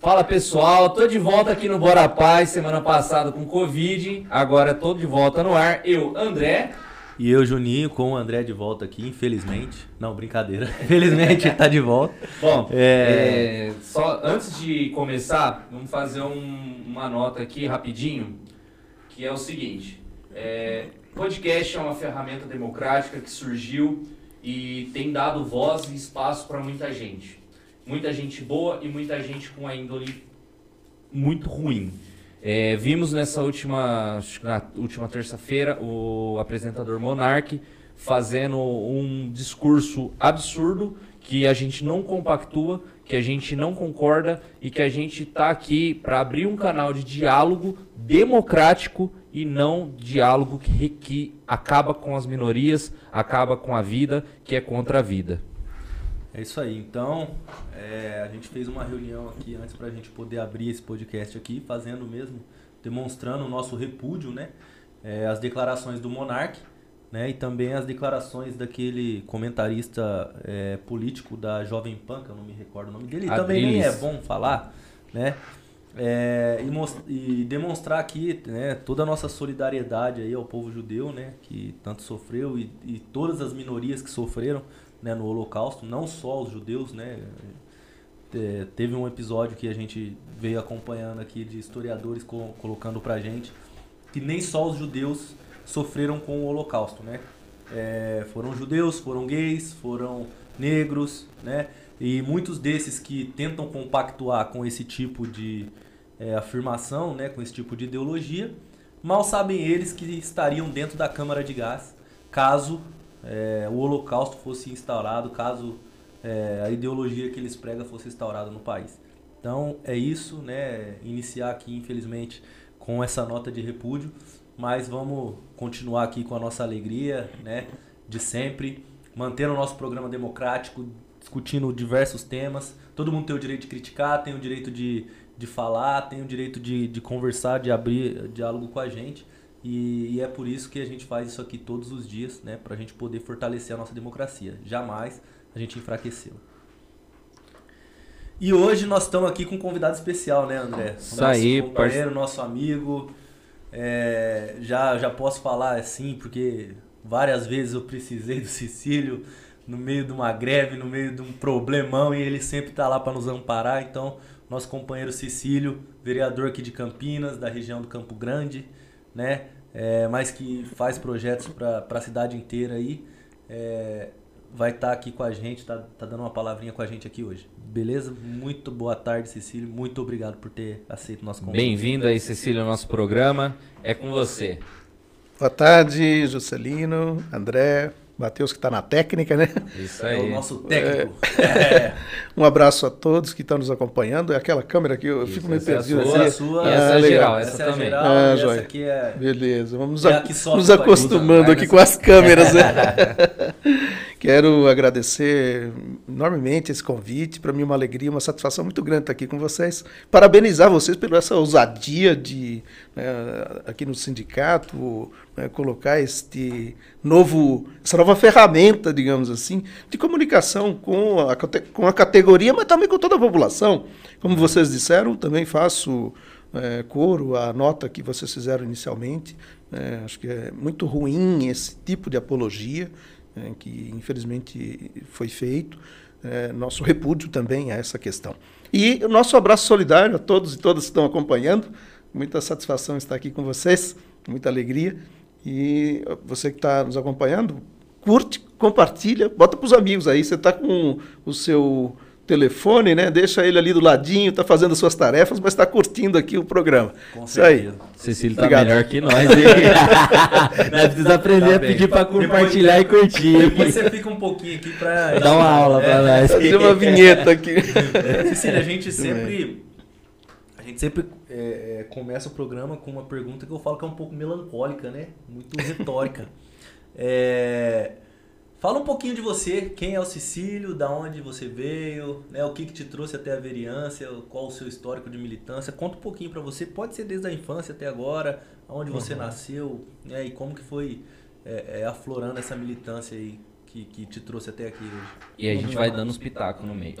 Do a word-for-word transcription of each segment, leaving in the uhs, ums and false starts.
Fala pessoal, tô de volta aqui no Bora Paz, semana passada com Covid, agora tô de volta no ar, eu, André. E eu, Juninho, com o André de volta aqui, infelizmente. Não, brincadeira. Felizmente ele tá de volta. Bom, é... É, só antes de começar, vamos fazer um, uma nota aqui rapidinho, que é o seguinte. É, podcast é uma ferramenta democrática que surgiu e tem dado voz e espaço para muita gente. Muita gente boa e muita gente com a índole muito ruim. É, vimos nessa última, na última terça-feira o apresentador Monark fazendo um discurso absurdo que a gente não compactua, que a gente não concorda e que a gente está aqui para abrir um canal de diálogo democrático e não diálogo que, que acaba com as minorias, acaba com a vida, que é contra a vida. É isso aí, então é, a gente fez uma reunião aqui antes para a gente poder abrir esse podcast aqui, fazendo mesmo, demonstrando o nosso repúdio, né? É, as declarações do Monark, né? E também as declarações daquele comentarista é, político da Jovem Pan, que eu não me recordo o nome dele, e também nem é bom falar, né? É, e, most- e demonstrar aqui, né, toda a nossa solidariedade aí ao povo judeu, né? Que tanto sofreu e, e todas as minorias que sofreram, né, no Holocausto, não só os judeus, né? É, teve um episódio que a gente veio acompanhando aqui de historiadores co- colocando pra gente que nem só os judeus sofreram com o Holocausto, né? É, foram judeus, foram gays, foram negros, né? E muitos desses que tentam compactuar com esse tipo de é, afirmação, né, com esse tipo de ideologia, mal sabem eles que estariam dentro da câmara de gás caso É, o Holocausto fosse instaurado, caso é, a ideologia que eles pregam fosse instaurada no país. Então é isso, né? Iniciar aqui, infelizmente, com essa nota de repúdio, mas vamos continuar aqui com a nossa alegria, né, de sempre, mantendo o nosso programa democrático, discutindo diversos temas. Todo mundo tem o direito de criticar, tem o direito de, de falar, tem o direito de, de conversar, de abrir diálogo com a gente. E, e é por isso que a gente faz isso aqui todos os dias, né? Pra gente poder fortalecer a nossa democracia. Jamais a gente enfraqueceu. E hoje nós estamos aqui com um convidado especial, né, André? Nosso isso aí, companheiro, parce... nosso amigo. É, já, já posso falar assim, porque várias vezes eu precisei do Cecílio no meio de uma greve, no meio de um problemão, e ele sempre tá lá para nos amparar. Então, nosso companheiro Cecílio, vereador aqui de Campinas, da região do Campo Grande, né? É, mas que faz projetos para a cidade inteira aí, é, vai estar tá aqui com a gente, tá, tá dando uma palavrinha com a gente aqui hoje. Beleza? Muito boa tarde, Cecílio. Muito obrigado por ter aceito o nosso convite. Bem-vindo aí, Cecílio, ao nosso programa. É com você. Boa tarde, Juscelino, André, Matheus, que está na técnica, né? Isso aí. É o nosso técnico. É. Um abraço a todos que estão nos acompanhando. É aquela câmera que eu Isso, fico meio perdido. Essa é a sua, assim. Essa é a sua, ah, essa é geral, essa, essa também. É geral, ah, essa joia. Aqui é... Beleza, vamos é a, nos acostumando aqui com as câmeras, né? Quero agradecer enormemente esse convite. Para mim é uma alegria, uma satisfação muito grande estar aqui com vocês. Parabenizar vocês pela essa ousadia de, né, aqui no sindicato, né, colocar este novo, essa nova ferramenta, digamos assim, de comunicação com a, com a categoria, mas também com toda a população. Como vocês disseram, também faço é, coro à nota que vocês fizeram inicialmente. É, acho que é muito ruim esse tipo de apologia que infelizmente foi feito, é, nosso repúdio também a essa questão. E o nosso abraço solidário a todos e todas que estão acompanhando, muita satisfação estar aqui com vocês, muita alegria, e você que está nos acompanhando, curte, compartilha, bota para os amigos aí, você está com o seu telefone, né? Deixa ele ali do ladinho, está fazendo as suas tarefas, mas está curtindo aqui o programa. Com Isso certeza. aí. Cecílio está melhor que nós, hein? Nós precisamos aprender tá a pedir para compartilhar depois, e curtir. Depois você fica um pouquinho aqui para... Dá uma aula para é, nós. Fazer uma vinheta aqui. Cecílio, a gente sempre, a gente sempre é, começa o programa com uma pergunta que eu falo que é um pouco melancólica, né? Muito retórica. É... Fala um pouquinho de você, quem é o Cecílio, da onde você veio, né, o que, que te trouxe até a vereança, qual o seu histórico de militância, conta um pouquinho para você, pode ser desde a infância até agora, onde você uhum. nasceu, né, e como que foi é, é, aflorando essa militância aí que, que te trouxe até aqui hoje. E a gente vai dando uns pitacos no meio.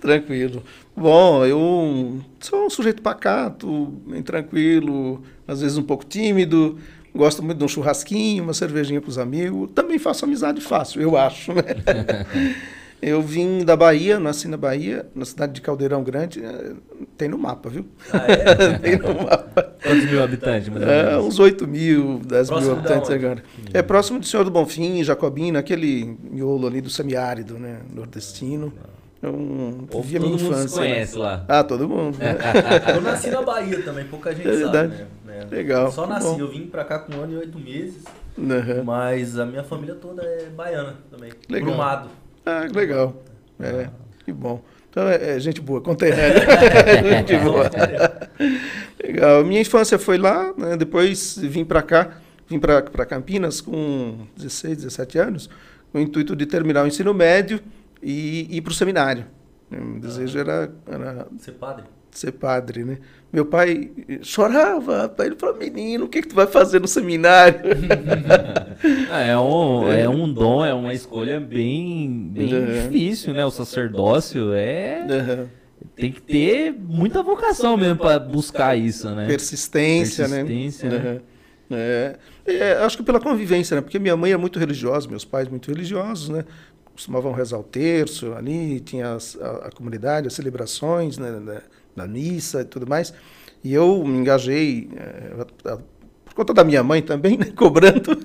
Tranquilo. Bom, eu sou um sujeito pacato, bem tranquilo, às vezes um pouco tímido. Gosto muito de um churrasquinho, uma cervejinha com os amigos. Também faço amizade fácil, eu acho, né? Eu vim da Bahia, nasci na Bahia, na cidade de Caldeirão Grande. Tem no mapa, viu? Ah, é? Tem no mapa. Quantos mil habitantes? Mas é, uns oito mil, dez mil habitantes agora. É próximo do Senhor do Bonfim, Jacobina, aquele miolo ali do semiárido, né? Nordestino. Eu vivi a minha infância. Todo mundo se conhece lá. Ah, todo mundo. Né? Eu nasci na Bahia também, pouca gente sabe, né? Legal. Só nasci, eu vim pra cá com um ano e oito meses, uhum. Mas a minha família toda é baiana também, legal. Brumado. Ah, legal, é, que bom. Então é, é gente boa, conterrânea, gente boa. Legal, minha infância foi lá, né? Depois vim pra cá, vim pra, pra Campinas com dezesseis, dezessete anos, com o intuito de terminar o ensino médio e, e ir pro seminário. Meu desejo era... era... ser padre? Ser padre, né? Meu pai chorava, ele falou, menino, o que, que tu vai fazer no seminário? é, um, é um dom, é uma escolha bem, bem uhum. difícil, né? O sacerdócio é... Uhum. Tem que ter muita vocação mesmo para buscar isso, né? Persistência, Persistência né? né? Uhum. É. É, acho que pela convivência, né? Porque minha mãe é muito religiosa, meus pais muito religiosos, né? Costumavam rezar o terço ali, tinha as, a, a comunidade, as celebrações, né? né? na missa e tudo mais, e eu me engajei, é, por conta da minha mãe também, né, cobrando,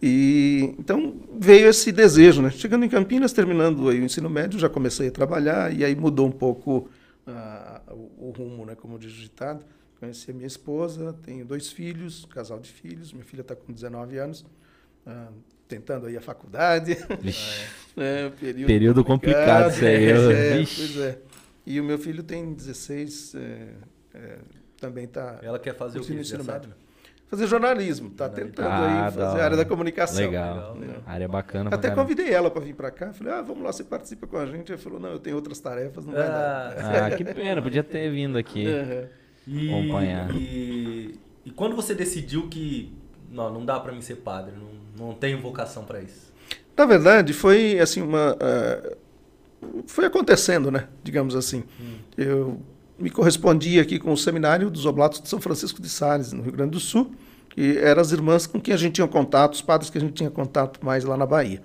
e então veio esse desejo, né, chegando em Campinas, terminando aí o ensino médio, já comecei a trabalhar, e aí mudou um pouco uh, o, o rumo, né, como diz o ditado, conheci a minha esposa, tenho dois filhos, um casal de filhos, minha filha está com dezenove anos, uh, tentando aí a faculdade, né, período, período complicado, complicado isso aí, eu... é, pois é. E o meu filho tem dezesseis, é, é, também está... Ela quer fazer o que? Fazer jornalismo, está tentando ah, aí fazer a área da comunicação. Legal, né? Legal. Área bacana. Até bacana. Convidei ela para vir para cá, falei, ah, vamos lá, você participa com a gente. Ela falou, não, eu tenho outras tarefas, não ah, vai dar. Ah, que pena, podia ter vindo aqui uhum. acompanhar. E, e quando você decidiu que, não, não dá para mim ser padre, não, não tenho vocação para isso? Na verdade, foi assim uma... Uh, foi acontecendo, né? Digamos assim. Hum. Eu me correspondi aqui com o seminário dos Oblatos de São Francisco de Sales, no Rio Grande do Sul, que eram as irmãs com quem a gente tinha contato, os padres que a gente tinha contato mais lá na Bahia.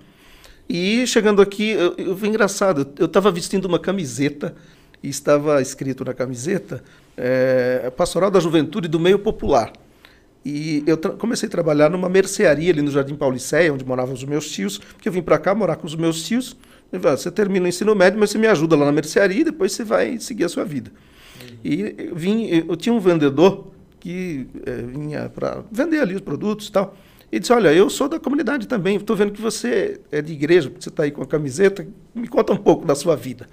E chegando aqui, eu, eu foi engraçado, eu estava vestindo uma camiseta e estava escrito na camiseta é, Pastoral da Juventude do Meio Popular. E eu comecei a trabalhar numa mercearia ali no Jardim Pauliceia, onde moravam os meus tios, porque eu vim para cá morar com os meus tios. Você termina o ensino médio, mas você me ajuda lá na mercearia e depois você vai seguir a sua vida. Uhum. E eu, vim, eu tinha um vendedor que é, vinha para vender ali os produtos e tal. E disse, olha, eu sou da comunidade também, estou vendo que você é de igreja, porque você está aí com a camiseta, me conta um pouco da sua vida.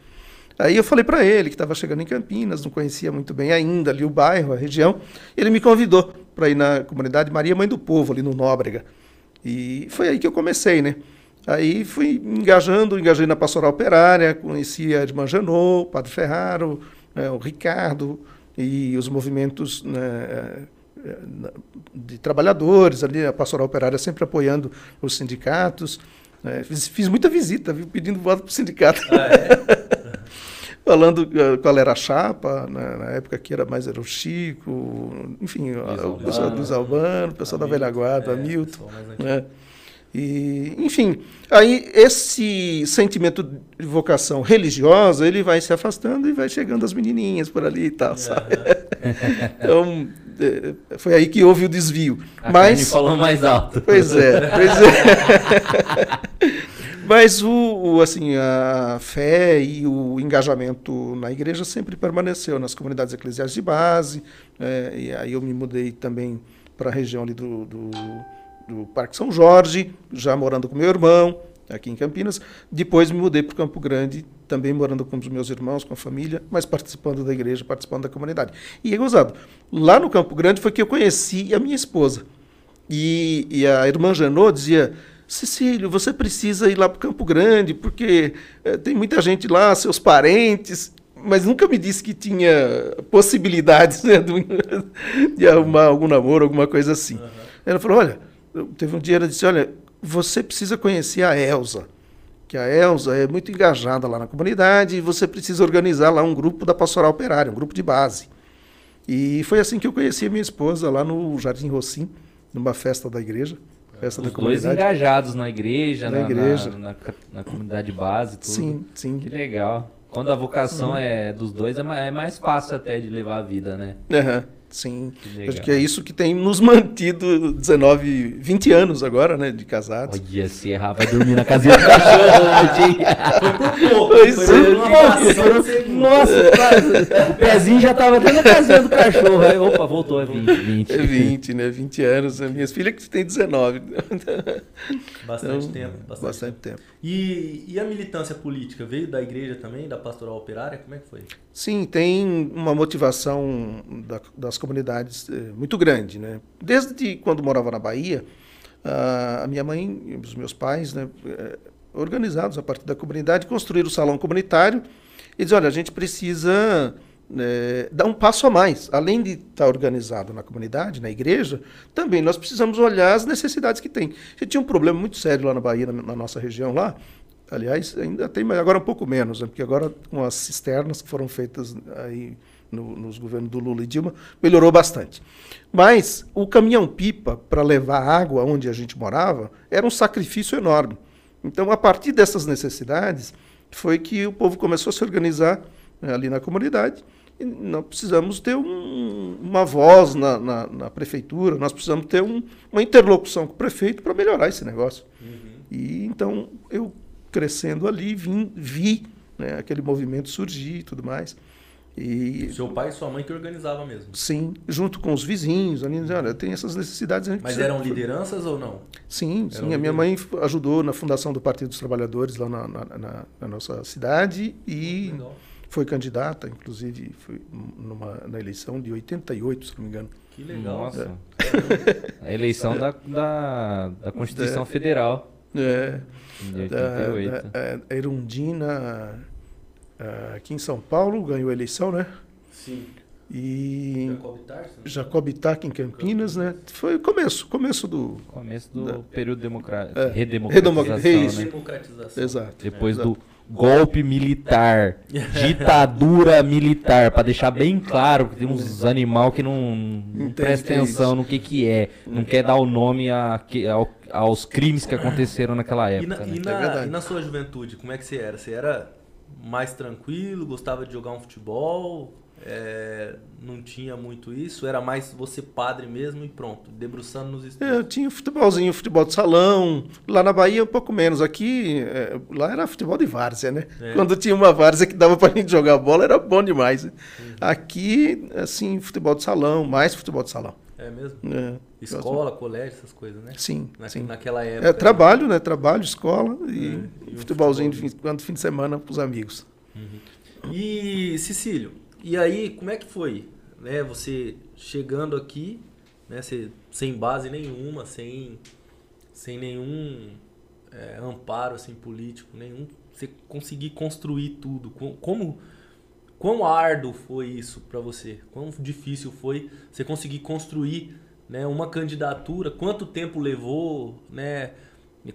Aí eu falei para ele que estava chegando em Campinas, não conhecia muito bem ainda ali o bairro, a região. Ele me convidou para ir na comunidade Maria Mãe do Povo, ali no Nóbrega. E foi aí que eu comecei, né? Aí fui engajando, engajei na pastoral operária, conheci a Edman Janot, o Padre Ferraro, né, o Ricardo e os movimentos né, de trabalhadores, ali a pastoral operária sempre apoiando os sindicatos. Né, fiz, fiz muita visita, viu, pedindo voto para o sindicato. Ah, é? Falando qual era a chapa, né, na época que era mais era o Chico, enfim, o pessoal do Isalbano, o pessoal da Velha Guarda, é, Milton, né? E, enfim, aí esse sentimento de vocação religiosa, ele vai se afastando e vai chegando as menininhas por ali e tal, sabe? Então, foi aí que houve o desvio. A Mas falou mais alto. Pois é, pois é. Mas o, assim, a fé e o engajamento na igreja sempre permaneceu, nas comunidades eclesiais de base, é, e aí eu me mudei também para a região ali do... do do Parque São Jorge, já morando com meu irmão, aqui em Campinas. Depois me mudei para o Campo Grande, também morando com os meus irmãos, com a família, mas participando da igreja, participando da comunidade. E é gozado, lá no Campo Grande foi que eu conheci a minha esposa. E, e a irmã Janot dizia, Cecílio, você precisa ir lá para o Campo Grande, porque é, tem muita gente lá, seus parentes... Mas nunca me disse que tinha possibilidades, né, de arrumar algum namoro, alguma coisa assim. Uhum. Ela falou, olha... Teve um dia, ela disse, olha, você precisa conhecer a Elza, que a Elza é muito engajada lá na comunidade, e você precisa organizar lá um grupo da Pastoral Operária, um grupo de base. E foi assim que eu conheci a minha esposa lá no Jardim Rocinho, numa festa da igreja. Festa Os da dois comunidade. engajados na igreja, na, na, igreja. Na, na, na comunidade base, tudo. Sim, sim. Que legal. Quando a vocação uhum. é dos dois, é mais fácil até de levar a vida, né? Uhum, sim. Acho que é isso que tem nos mantido dezenove, vinte anos agora, né? De casados. Olha, se errar, vai dormir na casinha do cachorro. Nossa, o pezinho já tava até na casinha do cachorro. Aí, opa, voltou, é vinte. vinte. É vinte, né? vinte anos. Minhas filhas que têm dezenove. Bastante então, tempo. Bastante, bastante tempo. tempo. E, e a militância política? Veio da igreja também, da Pastoral Operária? Como é que foi? Sim, tem uma motivação da, das comunidades é, muito grande, né? Desde quando morava na Bahia, a minha mãe e os meus pais, né, organizados a partir da comunidade, construíram o salão comunitário e diziam, olha, a gente precisa é, dar um passo a mais. Além de estar organizado na comunidade, na igreja, também nós precisamos olhar as necessidades que tem. A gente tinha um problema muito sério lá na Bahia, na, na nossa região lá. Aliás, ainda tem, mas agora um pouco menos, né? Porque agora com as cisternas que foram feitas aí no, nos governos do Lula e Dilma, melhorou bastante. Mas o caminhão-pipa para levar água onde a gente morava era um sacrifício enorme. Então, a partir dessas necessidades, foi que o povo começou a se organizar, né, ali na comunidade. E nós precisamos ter um, uma voz na, na, na prefeitura, nós precisamos ter um, uma interlocução com o prefeito para melhorar esse negócio. Uhum. E então, eu... crescendo ali, vim, vi né, aquele movimento surgir e tudo mais. E... seu pai e sua mãe que organizavam mesmo? Sim, junto com os vizinhos. Ali, olha, tem essas necessidades. Mas precisa... eram lideranças ou não? Sim, sim. A minha mãe ajudou na fundação do Partido dos Trabalhadores lá na, na, na, na nossa cidade e legal. Foi candidata, inclusive, foi numa, na eleição de oitenta e oito, se não me engano. Que legal. Nossa. É. A eleição da, da, da Constituição é. Federal. É, da, da, a Erundina, aqui em São Paulo, ganhou a eleição, né? Sim. E Jacob Itac, em Campinas, né? Foi o começo, começo do... começo do da, período democrático, é, redemocratização, redemocratização. Né? Exato. Depois é, exato. do... golpe militar, ditadura militar, para deixar bem claro que tem uns animal que não, não presta atenção isso. no que que é, não quer dar o nome a, a, aos crimes que aconteceram naquela época. E na, né? e, na, é e na sua juventude, como é que você era? Você era mais tranquilo, gostava de jogar um futebol, é, não tinha muito isso, era mais você padre mesmo e pronto, debruçando nos estudos? Eu tinha futebolzinho, futebol de salão, lá na Bahia um pouco menos, aqui, é, lá era futebol de várzea, né? É. Quando tinha uma várzea que dava pra gente jogar bola, era bom demais. Né? Uhum. Aqui, assim, futebol de salão, mais futebol de salão. É mesmo? É. Escola, colégio, essas coisas, né? Sim, Na, sim. Naquela época. É, trabalho, né? né? Trabalho, escola e, uhum. e futebolzinho de fim, quando, fim de semana pros amigos. Uhum. E, Cecílio, e aí, como é que foi, né, você chegando aqui, né, você, sem base nenhuma, sem, sem nenhum é, amparo assim, político, nenhum, você conseguir construir tudo? Como, quão árduo foi isso para você? Quão difícil foi você conseguir construir, né, uma candidatura? Quanto tempo levou, né?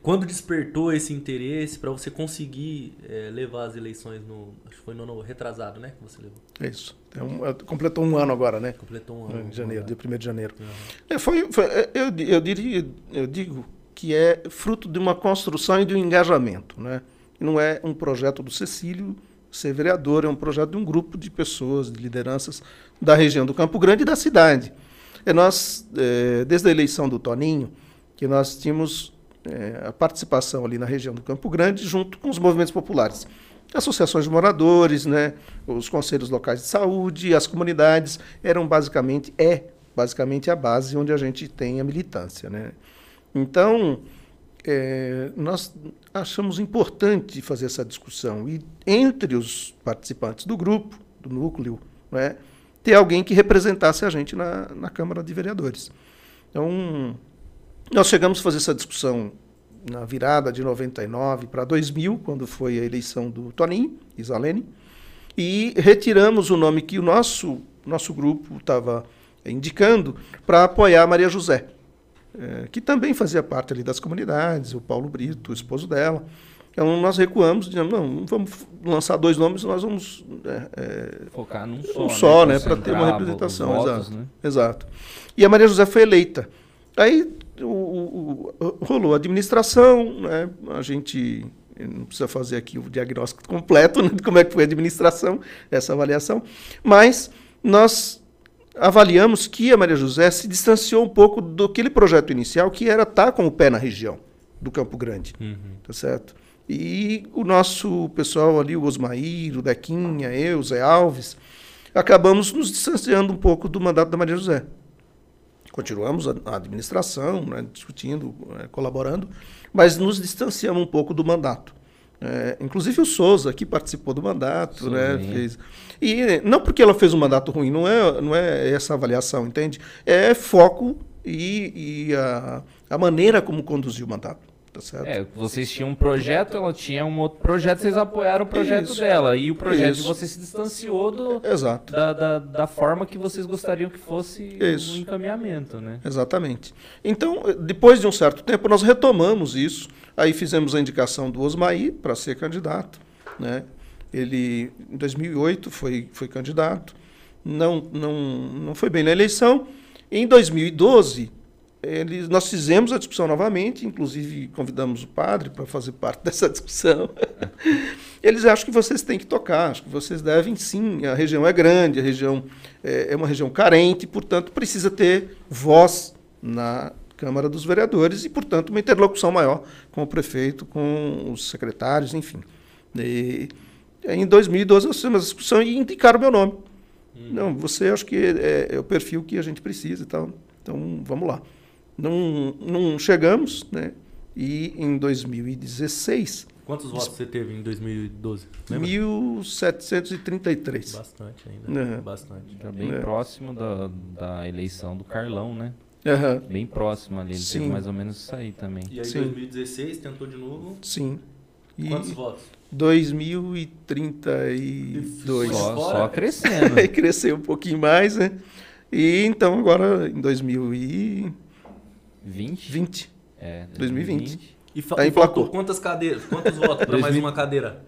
Quando despertou esse interesse para você conseguir é, levar as eleições no... acho que foi no ano retrasado, né? Que você levou. Isso. Um, completou um ano agora, né? Completou um ano. Em janeiro, dia primeiro de janeiro. Uhum. É, foi, foi, eu, eu, diria, eu digo que é fruto de uma construção e de um engajamento, né? Não é um projeto do Cecílio ser vereador, é um projeto de um grupo de pessoas, de lideranças da região do Campo Grande e da cidade. E nós, é, desde a eleição do Toninho, que nós tínhamos... É, a participação ali na região do Campo Grande junto com os movimentos populares. Associações de moradores, né, os conselhos locais de saúde, as comunidades, eram basicamente, é basicamente a base onde a gente tem a militância. Né? Então, é, nós achamos importante fazer essa discussão e entre os participantes do grupo, do núcleo, né, ter alguém que representasse a gente na, na Câmara de Vereadores. Então, nós chegamos a fazer essa discussão na virada de noventa e nove para dois mil, quando foi a eleição do Toninho, Isalene, e retiramos o nome que o nosso, nosso grupo estava indicando para apoiar a Maria José. é, que também fazia parte ali das comunidades, o Paulo Brito, o esposo dela. Então nós recuamos, dizemos, não, não vamos lançar dois nomes, nós vamos é, focar num só, um só, né, né, para ter uma representação. Votos, exato, né? Exato. E a Maria José foi eleita. Aí o, o, o, rolou a administração, né, a gente não precisa fazer aqui o diagnóstico completo, né, de como é que foi a administração, essa avaliação, mas nós avaliamos que a Maria José se distanciou um pouco do aquele projeto inicial, que era estar com o pé na região do Campo Grande, uhum. Tá certo? E o nosso pessoal ali, o Osmaíro, o Dequinha, eu, o Zé Alves, acabamos nos distanciando um pouco do mandato da Maria José. Continuamos a, a administração, né, discutindo, né, colaborando, mas nos distanciamos um pouco do mandato. É, inclusive o Souza, que participou do mandato, sim, né, fez... E não porque ela fez um mandato ruim, não é, não é essa avaliação, entende? É foco e, e a, a maneira como conduziu o mandato. Tá certo. É, vocês tinham um projeto, ela tinha um outro projeto, vocês apoiaram o projeto isso, dela. E o projeto de você se distanciou do, exato. Da, da, da forma que vocês gostariam que fosse o um encaminhamento, né? Exatamente. Então, depois de um certo tempo, nós retomamos isso. Aí fizemos a indicação do Osmaí para ser candidato, né? Ele, em dois mil e oito, foi, foi candidato. Não, não, não foi bem na eleição. Em dois mil e doze... Eles, nós fizemos a discussão novamente, inclusive convidamos o padre para fazer parte dessa discussão. Eles acham que vocês têm que tocar, acho que vocês devem sim, a região é grande, a região é, é uma região carente, portanto precisa ter voz na Câmara dos Vereadores e, portanto, uma interlocução maior com o prefeito, com os secretários, enfim. E, em dois mil e doze nós fizemos a discussão e indicaram o meu nome. Hum. Não, você acho que é, é o perfil que a gente precisa e tal, então vamos lá. Não, não chegamos, né? E em dois mil e dezesseis... Quantos votos você teve em dois mil e doze? Lembra? mil setecentos e trinta e três. Bastante ainda, uhum. Bastante. Já bem é. próximo da, da eleição do Carlão, né? Uhum. Bem próximo ali, ele sim. Teve mais ou menos isso aí também. E aí em dois mil e dezesseis tentou de novo? Sim. E quantos votos? dois mil e trinta e dois. Só, só crescendo. Aí cresceu um pouquinho mais, né? E então agora em dois mil e vinte? vinte? É, dois mil e vinte. E fa aí faltou quantas cadeiras? Quantos votos para mais uma cadeira?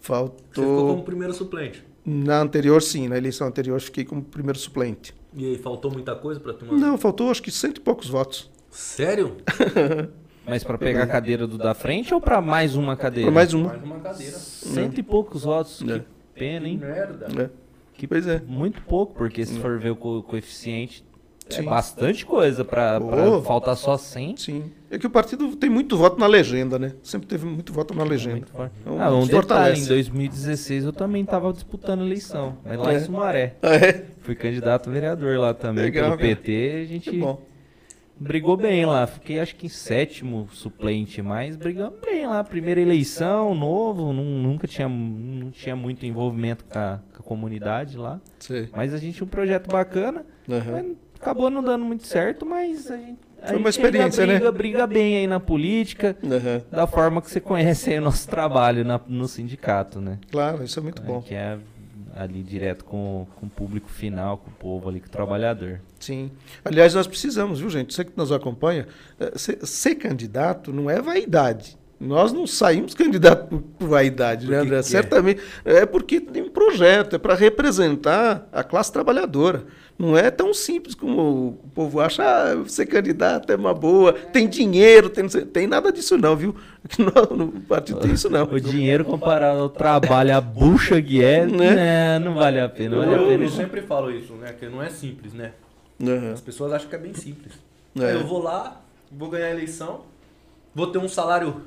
Faltou... Você ficou como primeiro suplente? Na anterior, sim. Na eleição anterior, fiquei como primeiro suplente. E aí, faltou muita coisa para tomar? Não, faltou acho que cento e poucos votos. Sério? Mas para pegar a cadeira do da frente ou para mais uma cadeira? Para mais uma. Mais uma cadeira. Cento e poucos votos. É. Que pena, hein? Que merda. É. Que pois é. Muito pouco, porque se for ver o co coeficiente... É bastante coisa para oh, faltar só cem. Sim. É que o partido tem muito voto na legenda, né? Sempre teve muito voto na legenda. É então, ah, um detalhe, em dois mil e dezesseis eu também estava disputando a eleição, mas lá é. em Sumaré. É. Fui candidato a vereador lá também. Legal, pelo P T. A gente bom. brigou bem lá. Fiquei acho que em sétimo suplente, mas brigamos bem lá. Primeira eleição, novo, não, nunca tinha, não tinha muito envolvimento com a, com a comunidade lá. Sim. Mas a gente tinha um projeto bacana. Uhum. Mas acabou não dando muito certo, mas a gente, a foi uma gente experiência, briga, né? briga bem aí na política, uhum. Da forma que você conhece aí o nosso trabalho na, no sindicato, né? Claro, isso é muito é, bom. Que é ali direto com, com o público final, com o povo ali, com o trabalhador. Sim. Aliás, nós precisamos, viu, gente? Você que nos acompanha, ser, ser candidato não é vaidade. Nós não saímos candidato por, por vaidade, por né, André? Certamente. É. é porque tem um projeto, é para representar a classe trabalhadora. Não é tão simples como o povo acha, ah, ser candidato é uma boa, tem dinheiro, tem, tem nada disso não, viu? Não, no partido tem isso não. O dinheiro comparado ao trabalho, a bucha que é, né? Não, não vale a pena. Não vale eu, a pena. Eu sempre falo isso, né? Que não é simples, né? Uhum. As pessoas acham que é bem simples. É. Eu vou lá, vou ganhar a eleição, vou ter um salário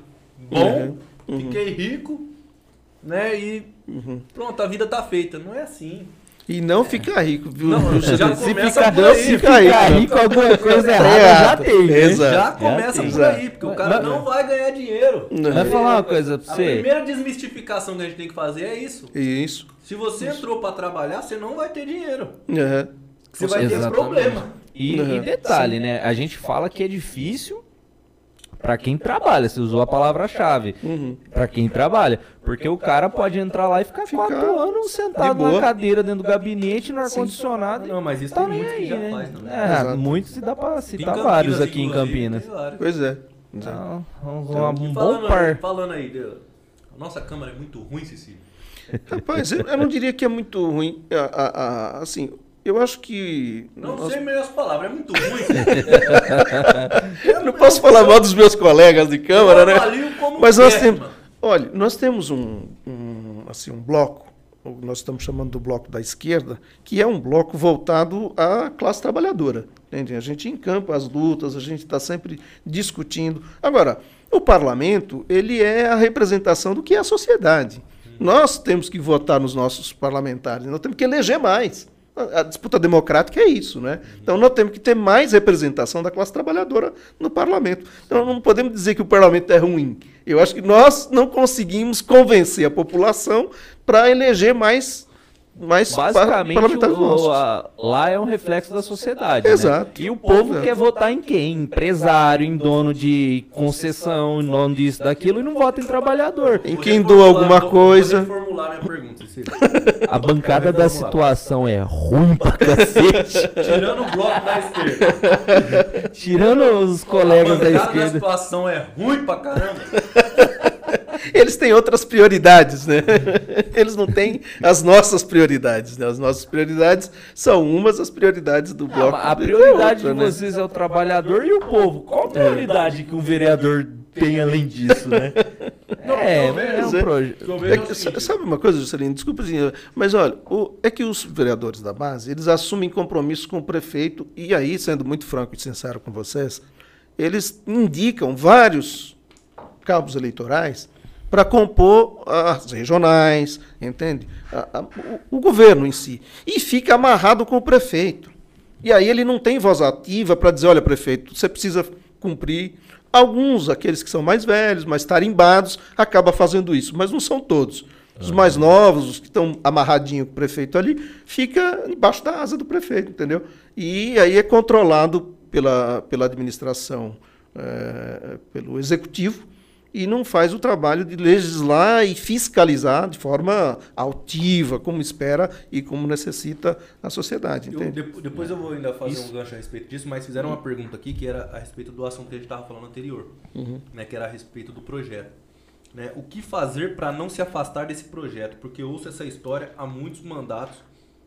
bom, uhum. Fiquei rico, né? E uhum. Pronto, a vida tá feita. Não é assim. E não é. Fica rico, viu? Não, já se fica, não fica rico, rico alguma coisa errada já tem, né? Já começa já por aí, porque o cara não vai ganhar dinheiro. Não. Vai falar uma coisa pra você. A primeira desmistificação que a gente tem que fazer é isso. Isso. Se você isso. entrou pra trabalhar, você não vai ter dinheiro. Uhum. Você vai exatamente. Ter problema. E, uhum. E detalhe, né? A gente fala que é difícil Para quem trabalha, você usou a palavra-chave. Uhum. Para quem trabalha. Porque o cara pode entrar lá e ficar Fica quatro anos sentado na cadeira dentro do gabinete, no ar-condicionado. Não, mas isso tá tem muito aí, que já né? faz, não é? É, muitos se dá para citar vários aqui em Campinas. Pois é. Então, vamos então, lá, um falando, bom par. Falando aí, a nossa câmera é muito ruim, Cecílio. Rapaz, eu não diria que é muito ruim. A, a, a, assim, eu acho que... Não nós... sei melhores palavras, é muito ruim. Eu não posso falar mal dos meus colegas de câmara, né? Mas nós temos... Olha, nós temos um, um, assim, um bloco, nós estamos chamando do bloco da esquerda, que é um bloco voltado à classe trabalhadora. Entende? A gente encampa as lutas, a gente está sempre discutindo. Agora, o parlamento, ele é a representação do que é a sociedade. Nós temos que votar nos nossos parlamentares, nós temos que eleger mais. A disputa democrática é isso, né? Então nós temos que ter mais representação da classe trabalhadora no parlamento. Então não podemos dizer que o parlamento é ruim. Eu acho que nós não conseguimos convencer a população para eleger mais mais basicamente o, o, a, lá é um reflexo da sociedade. Exato. Né? E o povo Exato. Quer votar em quem? Empresário, em dono de concessão, em dono disso, daquilo, e não vota em trabalhador. Em quem doa alguma coisa. Vou reformular minha pergunta, Ciro. A bancada da situação é ruim pra cacete. Tirando o bloco da esquerda. Tirando os colegas da esquerda. A bancada da situação é ruim pra caramba. Eles têm outras prioridades, né? Eles não têm as nossas prioridades, né? As nossas prioridades são umas as prioridades do bloco. Ah, a prioridade é outra, de vocês, né? É o trabalhador e o povo. Qual a prioridade é. que o vereador tem além disso, né? Não, é, é, é um projeto. É que, sabe uma coisa, Juscelino? Desculpa, mas olha, o, é que os vereadores da base, eles assumem compromisso com o prefeito e aí, sendo muito franco e sincero com vocês, eles indicam vários cabos eleitorais para compor as regionais, entende? A, a, o, o governo em si. E fica amarrado com o prefeito. E aí ele não tem voz ativa para dizer, olha, prefeito, você precisa cumprir. Alguns, aqueles que são mais velhos, mais tarimbados, acabam fazendo isso, mas não são todos. Os mais novos, os que estão amarradinhos com o prefeito ali, fica embaixo da asa do prefeito, entendeu? E aí é controlado pela, pela administração, é, pelo executivo, e não faz o trabalho de legislar e fiscalizar de forma altiva, como espera e como necessita a sociedade. Eu, depois eu vou ainda fazer Isso. um gancho a respeito disso, mas fizeram uma pergunta aqui que era a respeito do assunto que a gente estava falando anterior, uhum. né, que era a respeito do projeto. Né, o que fazer para não se afastar desse projeto? Porque eu ouço essa história há muitos mandatos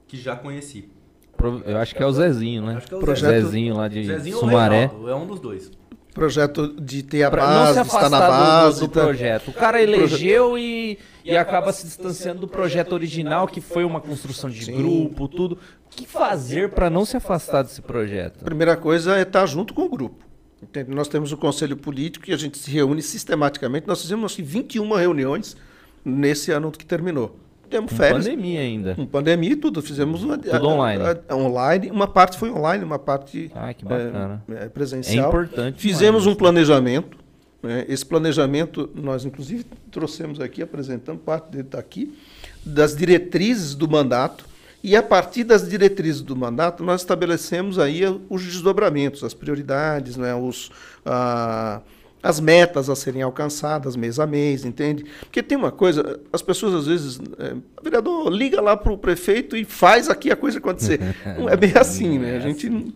que já conheci. Pro, eu acho que é o Zezinho, né? Acho que é o projeto, Zezinho lá de Zezinho Sumaré. Ou Renato, é um dos dois. Projeto de ter a pra base, de estar na base. Do, do tá... projeto. O cara elegeu proje... e, e acaba se distanciando do projeto original, que foi uma construção de Sim. grupo, tudo. O que fazer para não se afastar desse projeto? Primeira coisa é estar junto com o grupo. Entende? Nós temos o conselho político e a gente se reúne sistematicamente. Nós fizemos assim, vinte e uma reuniões nesse ano que terminou. Temos com férias. Pandemia ainda. Com pandemia e tudo. Fizemos uma, tudo a, online. A, a, online. Uma parte foi online, uma parte ah, que bacana. É, presencial. É importante. Fizemos um planejamento. Né? Esse planejamento nós, inclusive, trouxemos aqui, apresentando, parte dele está aqui, das diretrizes do mandato. E, a partir das diretrizes do mandato, nós estabelecemos aí os desdobramentos, as prioridades, né? os... Ah, as metas a serem alcançadas mês a mês, entende? Porque tem uma coisa, as pessoas às vezes, é, vereador, liga lá para o prefeito e faz aqui a coisa acontecer. Não é bem assim, né? A gente,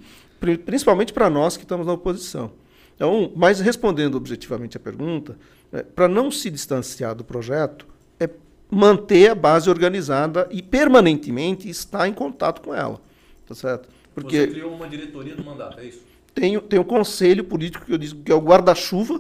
principalmente para nós que estamos na oposição. Então, mas respondendo objetivamente a pergunta, é, para não se distanciar do projeto, é manter a base organizada e permanentemente estar em contato com ela, tá certo? Porque você criou uma diretoria do mandato, é isso? Tem, tem o conselho político, que eu digo que é o guarda-chuva,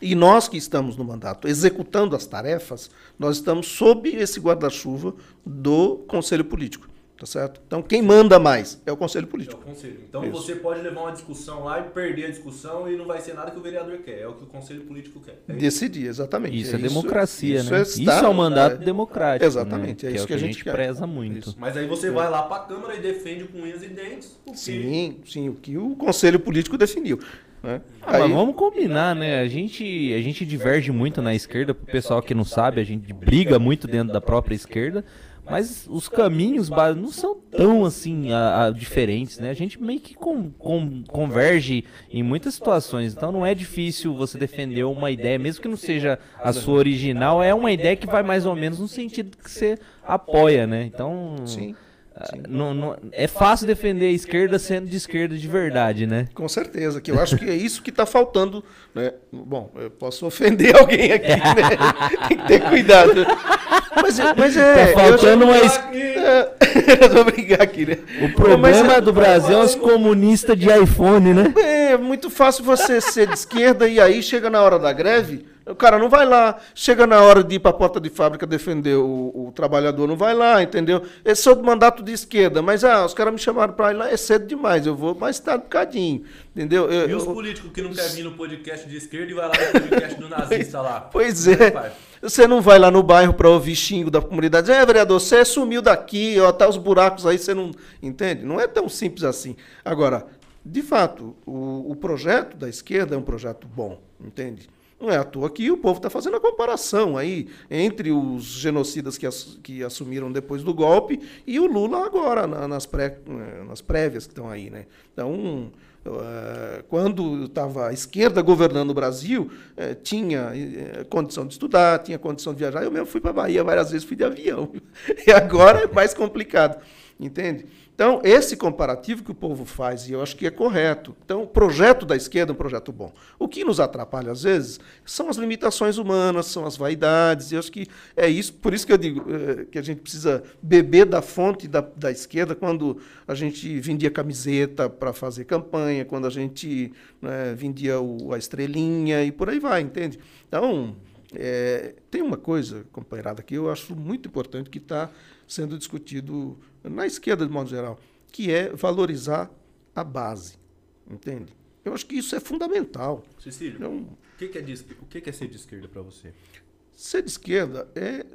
e nós que estamos no mandato executando as tarefas, nós estamos sob esse guarda-chuva do conselho político, tá certo? Então, quem manda mais é o conselho político. É o conselho. Então, Isso. você pode levar uma discussão lá e perder a discussão e não vai ser nada que o vereador quer, é o que o conselho político quer. É decidir, exatamente. Isso é, é democracia, isso, né? Isso é, isso é o mandato é, democrático. Exatamente, né? é, que é isso que, é que a gente, gente preza muito. Isso. Mas aí você é. vai lá para a Câmara e defende com unhas e dentes o que... Sim, sim, o que o conselho político definiu. Né? Ah, aí... Mas vamos combinar, né? A gente, a gente diverge muito na esquerda, para o pessoal que não sabe, a gente briga muito dentro da própria esquerda, Mas os caminhos não são tão assim a, a diferentes, né? A gente meio que com, com, converge em muitas situações. Então não é difícil você defender uma ideia, mesmo que não seja a sua original, é uma ideia que vai mais ou menos no sentido que você apoia, né? Então sim, sim. Não, não, é fácil defender a esquerda sendo de esquerda de verdade, né? Com certeza, que eu acho que é isso que está faltando, né? Bom, eu posso ofender alguém aqui, né? Tem que ter cuidado. Mas, mas é, tá faltando uma es... eu vou brigar aqui, né? O problema mas, do Brasil é os comunistas de iPhone, né? É muito fácil você ser de esquerda e aí chega na hora da greve, o cara não vai lá, chega na hora de ir para a porta de fábrica defender o, o trabalhador, não vai lá, entendeu? Eu sou do mandato de esquerda, mas ah, os caras me chamaram para ir lá, é cedo demais, eu vou mais tarde um bocadinho, entendeu? Eu, e os eu... políticos que não querem vir no podcast de esquerda e vai lá no podcast do nazista lá. Pois é. Pai. Você não vai lá no bairro para ouvir xingo da comunidade. É, vereador, você sumiu daqui, ó, tá os buracos aí, você não... Entende? Não é tão simples assim. Agora, de fato, o, o projeto da esquerda é um projeto bom, entende? Não é à toa que o povo está fazendo a comparação aí entre os genocidas que, ass, que assumiram depois do golpe e o Lula agora, na, nas, pré, nas prévias que estão aí, né? Então... Quando estava a esquerda governando o Brasil, tinha condição de estudar, tinha condição de viajar. Eu mesmo fui para a Bahia várias vezes, fui de avião. E agora é mais complicado, entende? Então, esse comparativo que o povo faz, e eu acho que é correto. Então, o projeto da esquerda é um projeto bom. O que nos atrapalha, às vezes, são as limitações humanas, são as vaidades, e eu acho que é isso. Por isso que eu digo é, que a gente precisa beber da fonte da, da esquerda quando a gente vendia camiseta para fazer campanha, quando a gente né, vendia o, a estrelinha, e por aí vai, entende? Então, é, tem uma coisa, companheirada, que eu acho muito importante que está sendo discutido... na esquerda, de modo geral, que é valorizar a base, entende? Eu acho que isso é fundamental. Cecílio, então, o, que que é de, o que é ser de esquerda para você? Ser de esquerda é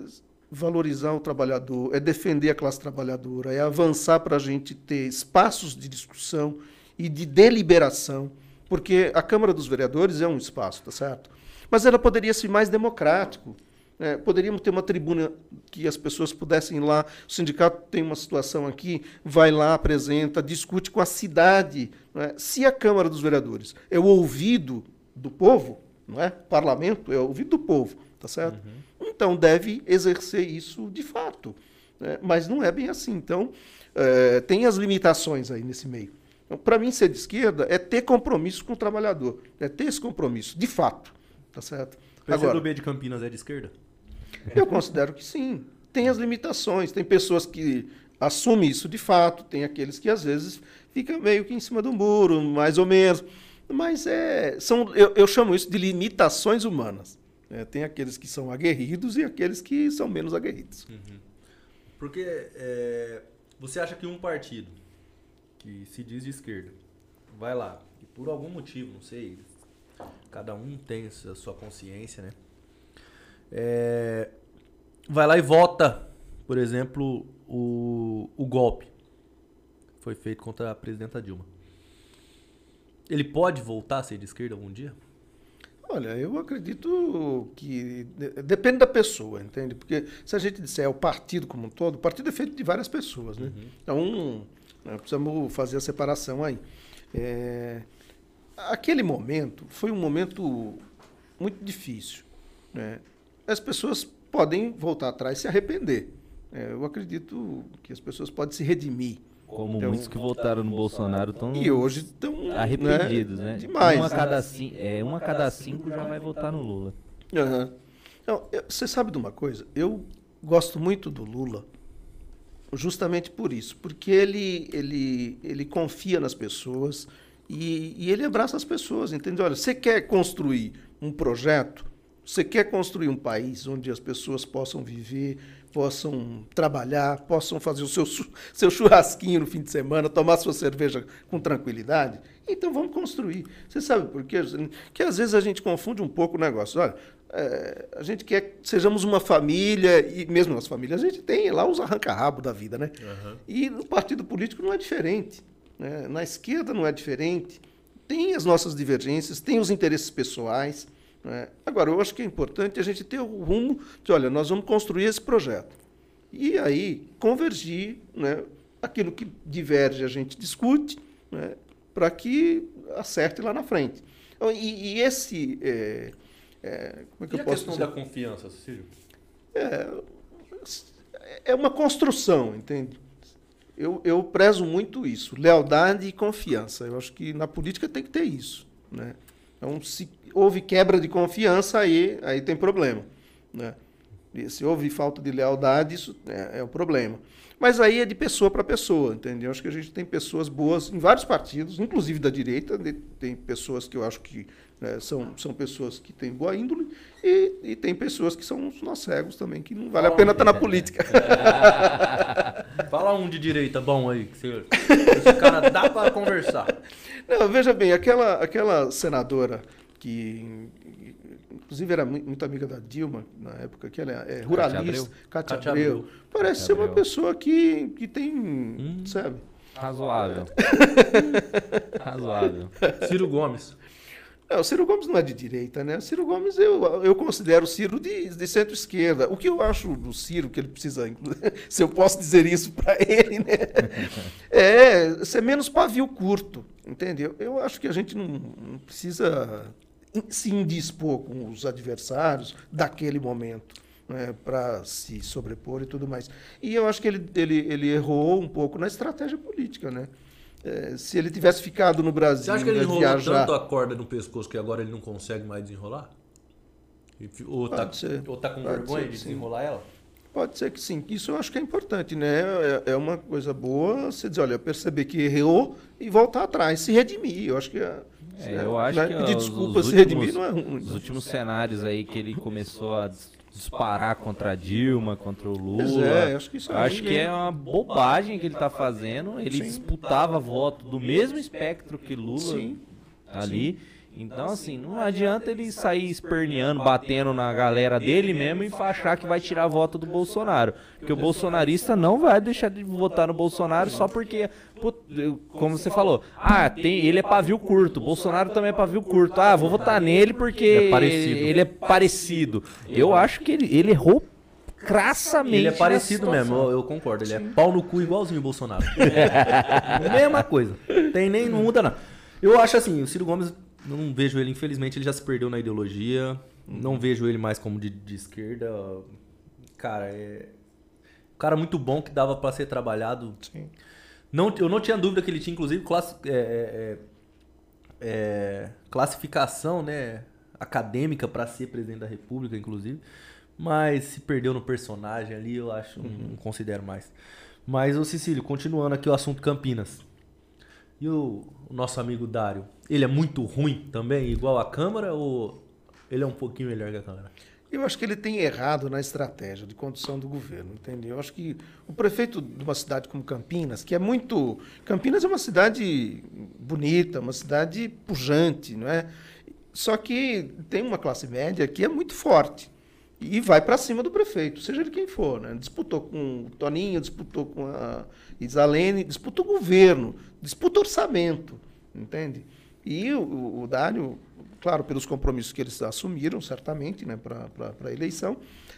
valorizar o trabalhador, é defender a classe trabalhadora, é avançar para a gente ter espaços de discussão e de deliberação, porque a Câmara dos Vereadores é um espaço, tá certo? Mas ela poderia ser mais democrático. É, poderíamos ter uma tribuna que as pessoas pudessem ir lá, o sindicato tem uma situação aqui, vai lá, apresenta, discute com a cidade. Não é? Se a Câmara dos Vereadores é o ouvido do povo, não é? O parlamento é o ouvido do povo, tá certo? Uhum. Então deve exercer isso de fato, né? Mas não é bem assim. Então é, tem as limitações aí nesse meio. Então, para mim, ser de esquerda é ter compromisso com o trabalhador, é ter esse compromisso, de fato, tá certo? O P C do B de Campinas é de esquerda? Eu considero que sim. Tem as limitações, tem pessoas que assumem isso de fato, tem aqueles que às vezes ficam meio que em cima do muro, mais ou menos. Mas é, são, eu, eu chamo isso de limitações humanas. É, tem aqueles que são aguerridos e aqueles que são menos aguerridos. Uhum. Porque é, você acha que um partido que se diz de esquerda vai lá, e por algum motivo, não sei... Cada um tem a sua consciência, né? É, vai lá e vota, por exemplo, o, o golpe foi feito contra a presidenta Dilma. Ele pode voltar a ser de esquerda algum dia? Olha, eu acredito que depende da pessoa, entende? Porque se a gente disser o partido como um todo, o partido é feito de várias pessoas, né? Uhum. Então, nós precisamos fazer a separação aí. É... Aquele momento foi um momento muito difícil, né? As pessoas podem voltar atrás e se arrepender. É, eu acredito que as pessoas podem se redimir. Como então, muitos que votaram no Bolsonaro estão e hoje estão arrependidos, né? né? Demais. Uma cada, é, uma cada cinco já vai votar no Lula. Uhum. Então, eu, você sabe de uma coisa? Eu gosto muito do Lula justamente por isso, porque ele, ele, ele confia nas pessoas. E, e ele abraça as pessoas, entende? Olha, você quer construir um projeto, você quer construir um país onde as pessoas possam viver, possam trabalhar, possam fazer o seu, seu churrasquinho no fim de semana, tomar sua cerveja com tranquilidade? Então vamos construir. Você sabe por quê? Que às vezes a gente confunde um pouco o negócio. Olha, é, a gente quer que sejamos uma família, e mesmo nossa família, a gente tem lá os arranca-rabo da vida, né? Uhum. E no partido político não é diferente. Na esquerda não é diferente, tem as nossas divergências, tem os interesses pessoais. Né? Agora, eu acho que é importante a gente ter o rumo de, olha, nós vamos construir esse projeto. e aí convergir, né, aquilo que diverge a gente discute, né, para que acerte lá na frente. Então, e, e esse... É, é, como é que e eu a posso questão dizer? Da confiança, Cecílio? É, é uma construção, entende? Eu, eu prezo muito isso, lealdade e confiança. Eu acho que na política tem que ter isso, né? Então, se houve quebra de confiança, aí, aí tem problema, né? E se houve falta de lealdade, isso é, é o problema. Mas aí é de pessoa para pessoa, entendeu? Acho que a gente tem pessoas boas em vários partidos, inclusive da direita, tem pessoas que eu acho que, né, são, são pessoas que têm boa índole e, e tem pessoas que são nós cegos também, que não vale a pena estar tá na política. É. Fala um de direita bom aí, que você, esse cara dá para conversar. Não, veja bem, aquela, aquela senadora que... inclusive era muito amiga da Dilma na época, que ela é ruralista, Cátia Abreu. Abreu. Parece Cátia ser uma Abreu. Pessoa que, que tem, hum, sabe? Razoável. Razoável. Ciro Gomes. Não, o Ciro Gomes não é de direita, né? O Ciro Gomes, eu, eu considero o Ciro de, de centro-esquerda. O que eu acho do Ciro, que ele precisa, se eu posso dizer isso para ele, né? É ser menos pavio curto, entendeu? Eu acho que a gente não, não precisa... se indispor com os adversários daquele momento, né, para se sobrepor e tudo mais. E eu acho que ele, ele, ele errou um pouco na estratégia política, né? É, se ele tivesse ficado no Brasil... Você acha que ele enrolou viajar... tanto a corda no pescoço que agora ele não consegue mais desenrolar? Ou está tá com Pode vergonha ser, de desenrolar sim. ela? Pode ser que sim. Isso eu acho que é importante, né? É, é uma coisa boa você dizer, olha, perceber que errou e voltar atrás, se redimir. Eu acho que... É... É, eu acho que de desculpas se redimir não é ruim. Os últimos cenários aí que ele começou a disparar contra a Dilma, contra o Lula. É, acho que isso acho é, que é uma bobagem que ele está fazendo. Ele Sim. disputava voto do mesmo espectro que Lula Sim. ali. Então, assim, não adianta ele sair esperneando, batendo na galera dele mesmo e achar que vai tirar voto do Bolsonaro. Porque o bolsonarista não vai deixar de votar no Bolsonaro só porque, como você falou, ah, tem, ele é pavio curto, Bolsonaro também é pavio curto, ah, vou votar nele porque ele é parecido. Ele é parecido. Eu acho que ele, ele errou crassamente. Ele é parecido mesmo, eu, eu concordo, ele é pau no cu igualzinho o Bolsonaro. Mesma coisa, tem nem, não muda não. Eu acho assim, o Ciro Gomes... Não vejo ele, infelizmente, ele já se perdeu na ideologia. Não vejo ele mais como de, de esquerda. Cara, é... um cara muito bom que dava pra ser trabalhado. Sim. Não, eu não tinha dúvida que ele tinha, inclusive, class... é, é, é, classificação, né, acadêmica pra ser presidente da República, inclusive. Mas se perdeu no personagem ali, eu acho, uhum. não, não considero mais. Mas, ô Cecílio, continuando aqui o assunto Campinas. E o nosso amigo Dário, ele é muito ruim também, igual à Câmara, ou ele é um pouquinho melhor que a Câmara? Eu acho que ele tem errado na estratégia de condução do governo, entendeu? Eu acho que o prefeito de uma cidade como Campinas, que é muito... Campinas é uma cidade bonita, uma cidade pujante, não é? Só que tem uma classe média que é muito forte. E vai para cima do prefeito, seja ele quem for, né? Disputou com o Toninho, disputou com a Isalene, disputou o governo, disputou orçamento, entende? E o, o Dário, claro, pelos compromissos que eles assumiram, certamente, né, para a eleição,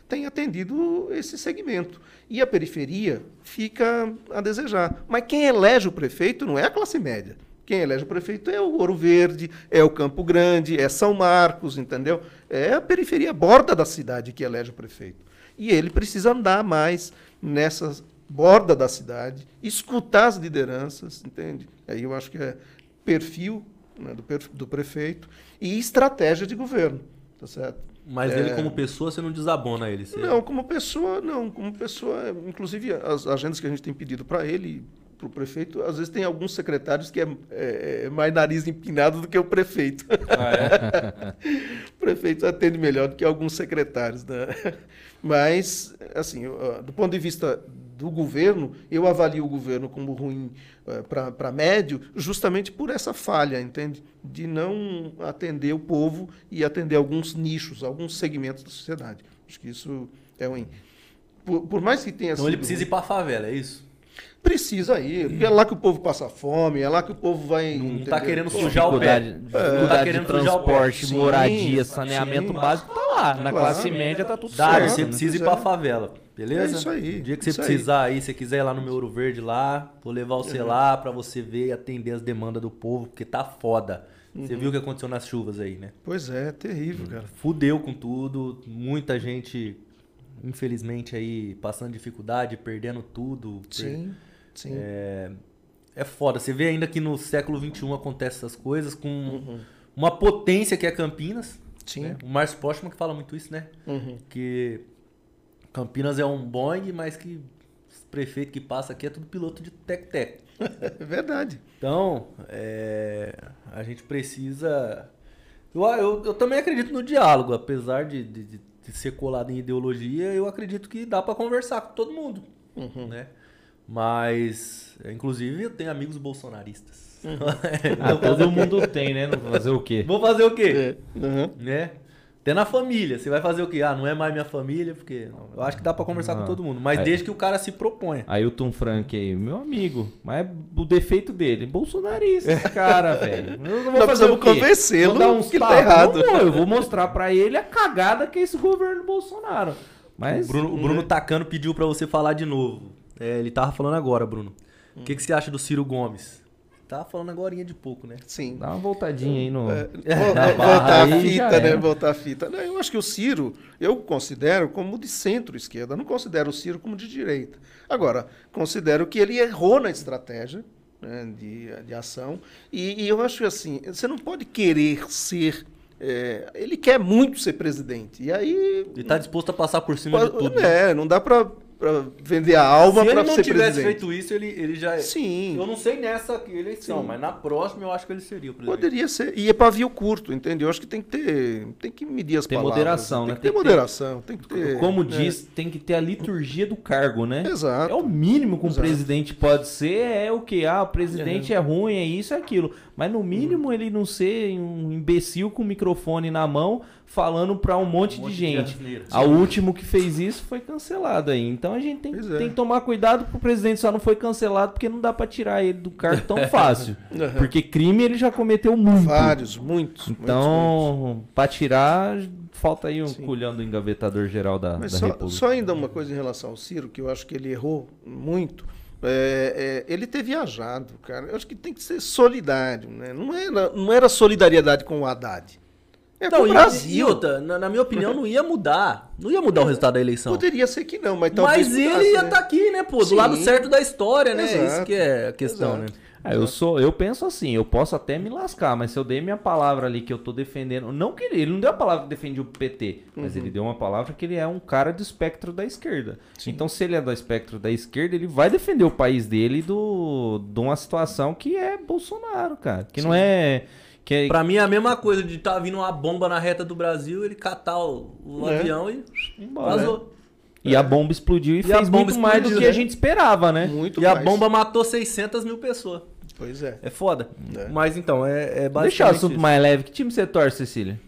tem atendido esse segmento. E a periferia fica a desejar. Mas quem elege o prefeito não é a classe média. Quem elege o prefeito é o Ouro Verde, é o Campo Grande, é São Marcos, entendeu? É a periferia, a borda da cidade que elege o prefeito. E ele precisa andar mais nessa borda da cidade, escutar as lideranças, entende? Aí eu acho que é perfil, né, do, do prefeito e estratégia de governo, tá certo? Mas é... ele como pessoa, você não desabona ele? Você... Não, como pessoa, não. Como pessoa, inclusive as agendas que a gente tem pedido para ele... para o prefeito, às vezes tem alguns secretários que é, é, é mais nariz empinado do que o prefeito. Ah, é? O prefeito atende melhor do que alguns secretários, né? Mas, assim, eu, do ponto de vista do governo, eu avalio o governo como ruim é, para médio, justamente por essa falha, entende? De não atender o povo e atender alguns nichos, alguns segmentos da sociedade. Acho que isso é ruim. Por, por mais que tenha... Então sido ele precisa ruim, ir para a favela, é isso? precisa ir. É lá que o povo passa fome, é lá que o povo vai... Não está querendo sujar o pé. Não está querendo sujar o pé. Transporte, moradia, saneamento básico, tá lá. Na classe média tá tudo certo. Dário, você precisa ir para a favela. Beleza? É isso aí. O dia que você precisar aí, se você quiser ir lá no meu Ouro Verde lá, vou levar você lá para você ver e atender as demandas do povo, porque tá foda. Você viu o que aconteceu nas chuvas aí, né? Pois é, terrível, cara. Fudeu com tudo, muita gente, infelizmente, aí passando dificuldade, perdendo tudo. Sim, sim. É, é foda. Você vê ainda que no século vinte e um acontece essas coisas com uhum. uma potência que é Campinas. Sim. Né? O Márcio Postman que fala muito isso, né? Uhum. Que Campinas é um Boeing, mas que os prefeitos que passam aqui é tudo piloto de tec-tec. É verdade. Então, é, a gente precisa... Eu, eu, eu também acredito no diálogo, apesar de, de, de ser colado em ideologia, eu acredito que dá para conversar com todo mundo, uhum. né? Mas, inclusive, eu tenho amigos bolsonaristas. Uhum. ah, todo mundo tem, né? Não vou fazer o quê? Vou fazer o quê? É. Uhum. Né? Até na família, você vai fazer o quê? Ah, não é mais minha família, porque... Não, eu acho que dá pra conversar não. com todo mundo, mas aí, desde que o cara se proponha. Aí o Tom Frank aí, meu amigo, mas o defeito dele, bolsonarista, esse cara, velho. Nós precisamos convencê-lo que tá errado. Não, eu vou mostrar pra ele a cagada que é esse governo Bolsonaro. Mas, o Bruno, hum. o Bruno Tacano pediu pra você falar de novo. É, ele tava falando agora, Bruno. O hum. que, que você acha do Ciro Gomes? Tá falando agorinha de pouco, né? Sim. Dá uma voltadinha aí no... É, voltar a fita, né? Voltar a fita. Não, eu acho que o Ciro, eu considero como de centro-esquerda. Não considero o Ciro como de direita. Agora, considero que ele errou na estratégia, né, de, de ação. E, e eu acho assim, você não pode querer ser... É, ele quer muito ser presidente. E aí... Ele tá disposto a passar por cima pode, de tudo. É, né? Não dá pra... Pra vender a alma para ser presidente. Se ele não tivesse feito isso, ele, ele já... Sim. Eu não sei nessa eleição, mas na próxima eu acho que ele seria o presidente. Poderia ser. E é pavio curto, entendeu? Eu acho que tem que ter... Tem que medir as palavras. Tem moderação, né? Tem que ter moderação. Tem que ter... Como diz, tem que ter a liturgia do cargo, né? Exato. É o mínimo que um presidente pode ser, é o que? Ah, o presidente é ruim, é isso, é aquilo. Mas no mínimo ele não ser um imbecil com o microfone na mão falando para um monte de gente. O último que fez isso foi cancelado aí. Então a gente tem, é. tem que tomar cuidado porque o presidente só não foi cancelado porque não dá para tirar ele do cargo tão fácil. uhum. Porque crime ele já cometeu muito. Vários, muitos. Então, para tirar, falta aí um Sim. culhão do engavetador geral da, Mas da só, República. Só ainda uma coisa em relação ao Ciro, que eu acho que ele errou muito. É, é, ele ter viajado, cara. Eu acho que tem que ser solidário, né? Não era, não era solidariedade com o Haddad. É não, o Brasil, outra, na, na minha opinião, não ia mudar. Não ia mudar o resultado da eleição. Poderia ser que não, mas talvez. Mas ele ia estar né? tá aqui, né, pô? Do Sim. lado certo da história, né? Exato. Isso que é a questão, Exato. né? Ah, eu, sou, eu penso assim, eu posso até me lascar, mas se eu dei minha palavra ali que eu tô defendendo... Não que ele, ele não deu a palavra que defendia o P T, mas uhum. ele deu uma palavra que ele é um cara do espectro da esquerda. Sim. Então, se ele é do espectro da esquerda, ele vai defender o país dele do, de uma situação que é Bolsonaro, cara. Que Sim. não é... Que... Pra mim é a mesma coisa de estar tá vindo uma bomba na reta do Brasil, ele catar o, o é. avião e Embora, vazou. É. E a bomba explodiu e, e fez muito explodiu, mais do que né? a gente esperava, né? Muito e mais. A bomba matou seiscentas mil pessoas. Pois é. É foda. É. Mas então, é, é basicamente Deixa o assunto isso. mais leve. Que time você torce, Cecília?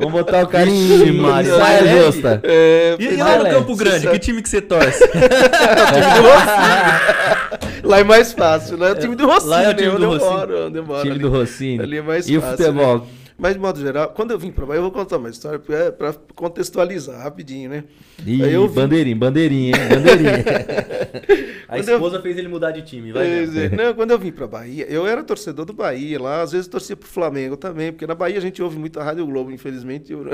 Vou botar o carinho mais justa. É, e lá no Campo Grande, que time que você torce? É o time do Rocinho. Lá é mais fácil, lá é o time do Rocinho. Lá é o time do Rocinho. Demora, time do Rocinho. Ali é mais e fácil. E o futebol? Né? Mas de modo geral, quando eu vim pra Bahia, eu vou contar uma história é pra contextualizar rapidinho, né? Ih, eu vim... bandeirinha, bandeirinha, hein? Bandeirinha. A quando esposa eu... fez ele mudar de time, vai é, Não, quando eu vim pra Bahia, eu era torcedor do Bahia lá, às vezes torcia pro Flamengo também, porque na Bahia a gente ouve muito a Rádio Globo, infelizmente. Eu...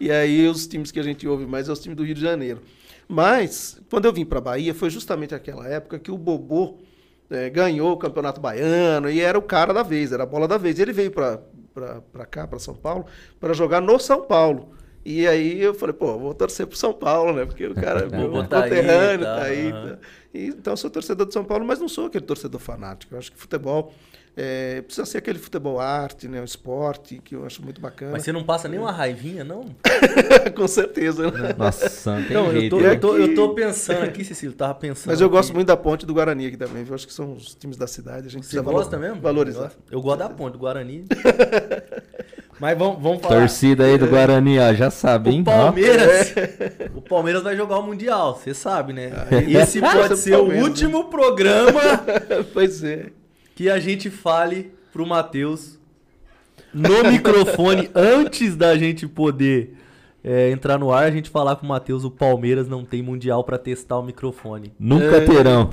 E aí os times que a gente ouve mais é os times do Rio de Janeiro. Mas, quando eu vim pra Bahia, foi justamente aquela época que o Bobô é, ganhou o Campeonato Baiano e era o cara da vez, era a bola da vez. Ele veio pra... para cá, para São Paulo, para jogar no São Paulo. E aí eu falei, pô, vou torcer pro São Paulo, né? Porque o cara é meu conterrâneo, tá aí. Tá. E, então eu sou torcedor de São Paulo, mas não sou aquele torcedor fanático. Eu acho que futebol é, precisa ser aquele futebol arte, né? Um esporte, que eu acho muito bacana. Mas você não passa nenhuma raivinha, não? Com certeza, né? Nossa, tem não, jeito. Eu tô, eu, tô, eu tô pensando aqui, Cecílio, tava pensando. Mas eu aqui. gosto muito da Ponte do Guarani aqui também, viu? Acho que são os times da cidade. A gente você gosta valor, mesmo? Valorizar. Eu gosto da Ponte do Guarani. Mas vamos, vamos falar. Torcida aí do Guarani, ó, já sabe, hein? O Palmeiras, o Palmeiras vai jogar o Mundial, você sabe, né? Esse pode ser o último programa pois é. que a gente fale pro Matheus no microfone antes da gente poder é, entrar no ar, a gente falar com o Matheus, o Palmeiras não tem Mundial pra testar o microfone. Nunca terão.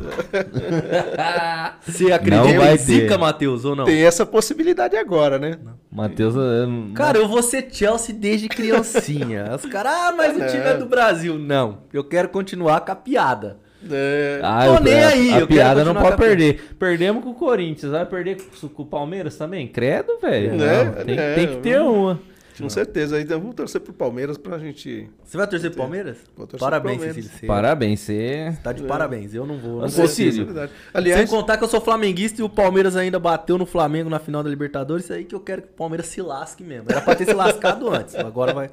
Você acredita em zica, Matheus, ou não? Tem essa possibilidade agora, né? Matheus... É... Cara, eu vou ser Chelsea desde criancinha. Os caras, ah, mas é. o time é do Brasil. Não, eu quero continuar com a piada. É. Ah, Tô eu, nem a, aí. A eu piada não pode perder. P... Perdemos com o Corinthians, vai perder com, com o Palmeiras também? Credo, velho. É, tem, é, tem que ter uma. Com certeza, ainda vamos torcer pro Palmeiras pra gente... Você vai torcer pro Palmeiras? Vou torcer parabéns, pro Palmeiras. Cecílio. Parabéns, você... Tá de é. parabéns, eu não vou. Não vou Cecílio. Aliás... Sem contar que eu sou flamenguista e o Palmeiras ainda bateu no Flamengo na final da Libertadores, isso aí que eu quero que o Palmeiras se lasque mesmo. Era pra ter se lascado antes, agora vai...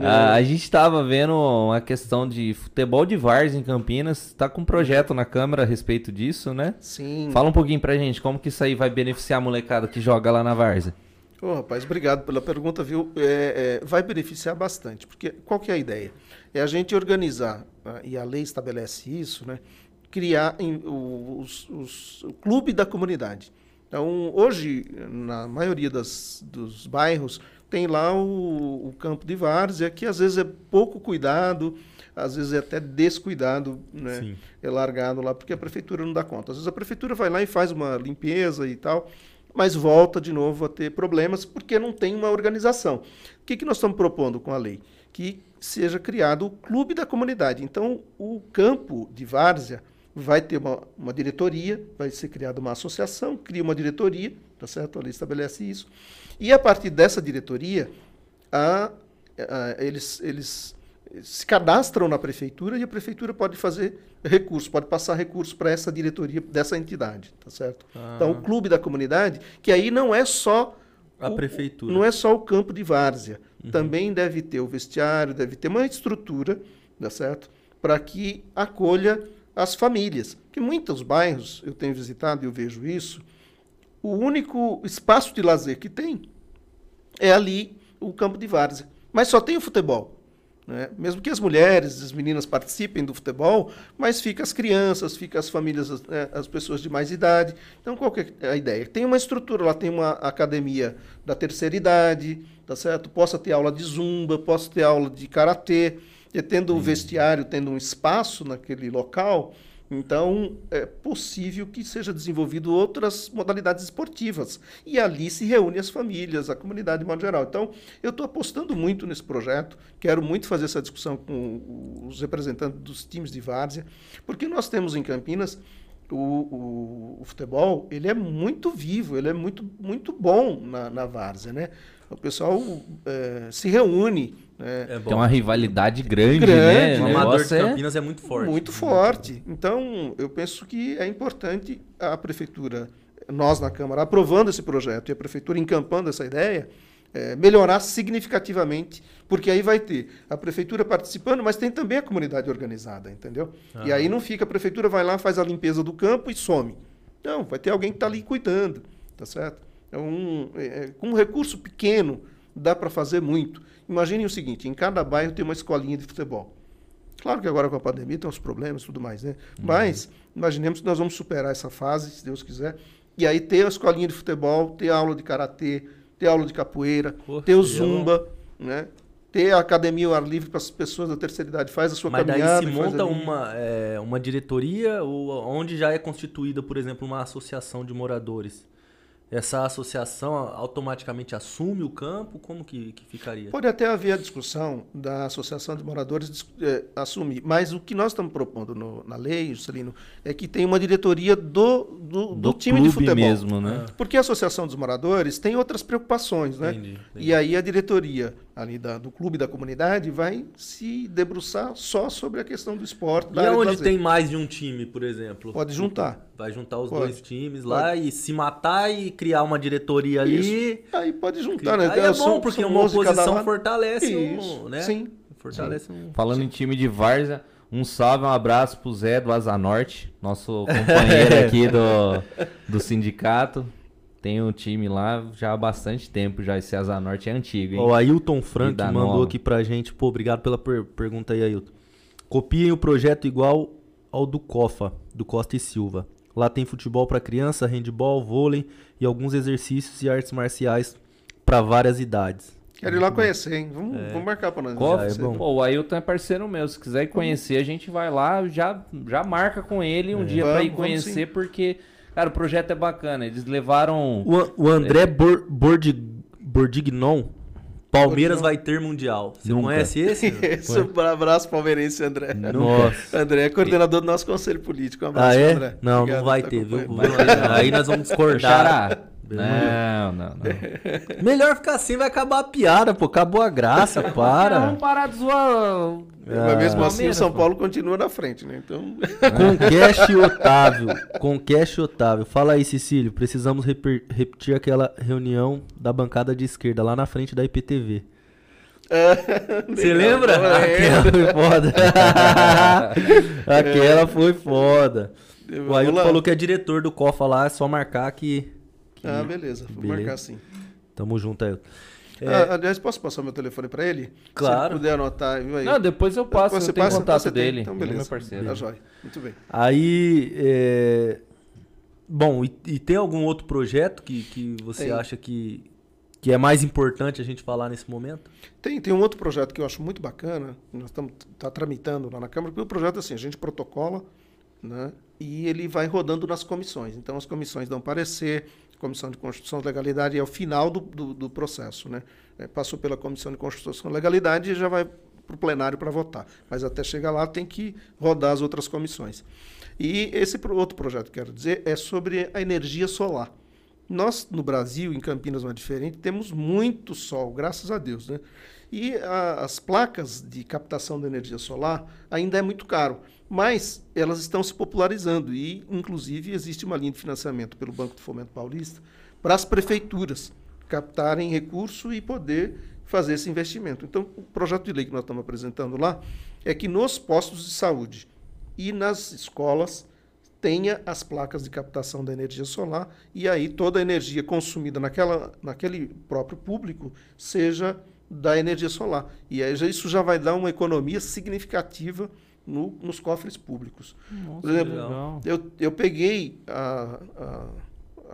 Ah, a gente tava vendo uma questão de futebol de várzea em Campinas, tá com um projeto na Câmara a respeito disso, né? Sim. Fala um pouquinho pra gente, como que isso aí vai beneficiar a molecada que joga lá na várzea? Oh, rapaz, obrigado pela pergunta, viu? É, é, vai beneficiar bastante, porque qual que é a ideia? É a gente organizar, e a lei estabelece isso, né? Criar em, os, os, o clube da comunidade. Então, hoje, na maioria das, dos bairros, tem lá o, o campo de várzea, que às vezes é pouco cuidado, às vezes é até descuidado, né? Sim. É largado lá, porque a prefeitura não dá conta. Às vezes a prefeitura vai lá e faz uma limpeza e tal... mas volta de novo a ter problemas porque não tem uma organização. O que, que nós estamos propondo com a lei? Que seja criado o clube da comunidade. Então, o campo de várzea vai ter uma, uma diretoria, vai ser criada uma associação, cria uma diretoria, tá certo? A lei estabelece isso. E a partir dessa diretoria, a, a, eles, eles se cadastram na prefeitura e a prefeitura pode fazer... recurso, pode passar recurso para essa diretoria dessa entidade, tá certo? Ah. Então, o clube da comunidade, que aí não é só a o, prefeitura, não é só o campo de várzea, uhum. também deve ter o vestiário, deve ter uma estrutura, tá certo? Para que acolha as famílias. Porque muitos bairros, eu tenho visitado e eu vejo isso, o único espaço de lazer que tem é ali o campo de várzea, mas só tem o futebol. Né? Mesmo que as mulheres, as meninas participem do futebol, mas fica as crianças, fica as famílias, as, né, as pessoas de mais idade. Então, qual que é a ideia? Tem uma estrutura, lá tem uma academia da terceira idade, tá certo? Posso ter aula de zumba, posso ter aula de karatê, e tendo um vestiário, tendo um espaço naquele local, então é possível que seja desenvolvido outras modalidades esportivas. E ali se reúne as famílias, a comunidade de modo geral. Então, eu estou apostando muito nesse projeto, quero muito fazer essa discussão com os representantes dos times de várzea, porque nós temos em Campinas o, o, o futebol, ele é muito vivo, ele é muito, muito bom na, na várzea, né? O pessoal é, se reúne. Né? É Tem uma rivalidade grande, grande né? O amador de Campinas é, é muito forte. Muito forte. Então, eu penso que é importante a prefeitura, nós na Câmara, aprovando esse projeto e a prefeitura encampando essa ideia, é, melhorar significativamente, porque aí vai ter a prefeitura participando, mas tem também a comunidade organizada, entendeu? Ah. E aí não fica, a prefeitura vai lá, faz a limpeza do campo e some. Não, vai ter alguém que está ali cuidando, tá certo? É um, é, com um recurso pequeno, dá para fazer muito. Imaginem o seguinte, em cada bairro tem uma escolinha de futebol. Claro que agora com a pandemia tem uns problemas e tudo mais, né? Uhum. Mas imaginemos que nós vamos superar essa fase, se Deus quiser, e aí ter a escolinha de futebol, ter aula de karatê, ter aula de capoeira, Porra, ter o zumba, eu... né? Ter a academia ao ar livre para as pessoas da terceira idade, faz a sua Mas caminhada. Mas daí se monta uma, é, uma diretoria ou onde já é constituída, por exemplo, uma associação de moradores? Essa associação automaticamente assume o campo? Como que, que ficaria? Pode até haver a discussão da associação de moradores eh, assumir, mas o que nós estamos propondo no, na lei, Juscelino, é que tem uma diretoria do, do, do, do time de futebol. Mesmo, né? Porque a associação dos moradores tem outras preocupações, né? Entendi, entendi. E aí a diretoria ali da, do clube da comunidade vai se debruçar só sobre a questão do esporte. E onde tem mais de um time, por exemplo? Pode juntar. Vai juntar os pode. dois times pode. lá e se matar e criar uma diretoria Isso. ali. Aí pode juntar, né? Aí é bom, porque uma oposição fortalece um, né? Sim. Fortalece Sim. um... Falando Sim. em time de várzea, um salve, um abraço pro Zé do Asa Norte, nosso companheiro aqui do, do sindicato. tem um time lá já há bastante tempo, já. Esse Asa Norte é antigo, hein? Ó, oh, Ailton Frank mandou nova. aqui pra gente. Pô, obrigado pela per pergunta aí, Ailton. Copiem o projeto igual ao do COFA, do Costa e Silva. Lá tem futebol pra criança, handball, vôlei e alguns exercícios e artes marciais pra várias idades. Quero ir lá conhecer, hein? Vamos, é. vamos marcar pra nós. Cofa, é bom. Pô, o Ailton é parceiro meu. Se quiser conhecer, a gente vai lá, já, já marca com ele um é. dia vamos, pra ir conhecer, porque, cara, o projeto é bacana. Eles levaram... O, o André é... Bor, Bordig, Bordignon, Palmeiras Bordignon. vai ter Mundial. Você Nunca. conhece esse? esse um abraço palmeirense, André. Nossa. André é coordenador do nosso conselho político. Um abraço, ah, é? André. Não, Obrigado, não vai tá ter, viu? Aí nós vamos cortar. Não, não, não. Melhor ficar assim, vai acabar a piada, pô. Acabou a graça, para. Vamos parar de zoar. Mas mesmo assim, o São Paulo continua na frente, né? Então... Conqueste Otávio. Conqueste Otávio. Fala aí, Cecílio. Precisamos rep repetir aquela reunião da bancada de esquerda, lá na frente da I P T V. Você lembra? Aquela foi foda. Aquela foi foda. O Ailton falou que é diretor do COFA lá, é só marcar que... Ah, beleza. Vou beleza. marcar sim. Tamo junto aí. É... Ah, aliás, posso passar meu telefone pra ele? Claro. Se ele puder anotar, viu aí? Não, depois eu passo, depois eu tenho passa, contato dele. Tem, então, beleza. É meu parceiro. Tá jóia. Muito bem. Aí, é... bom, e, e tem algum outro projeto que, que você tem. acha que, que é mais importante a gente falar nesse momento? Tem, tem um outro projeto que eu acho muito bacana. Nós estamos tá tramitando lá na Câmara, porque o projeto é assim, a gente protocola, né? E ele vai rodando nas comissões. Então, as comissões dão parecer... Comissão de Constituição e Legalidade é o final do, do, do processo, né? É, passou pela Comissão de Constituição e Legalidade e já vai para o plenário para votar. Mas até chegar lá tem que rodar as outras comissões. E esse outro projeto, quero dizer, é sobre a energia solar. Nós, no Brasil, em Campinas não é diferente, temos muito sol, graças a Deus, né? E a, as placas de captação da energia solar ainda é muito caro. Mas elas estão se popularizando e, inclusive, existe uma linha de financiamento pelo Banco do Fomento Paulista para as prefeituras captarem recurso e poder fazer esse investimento. Então, o projeto de lei que nós estamos apresentando lá é que nos postos de saúde e nas escolas tenha as placas de captação da energia solar e aí toda a energia consumida naquela, naquele próprio público seja da energia solar. E aí isso já vai dar uma economia significativa No, nos cofres públicos. Nossa, por exemplo, legal. eu, eu peguei a, a,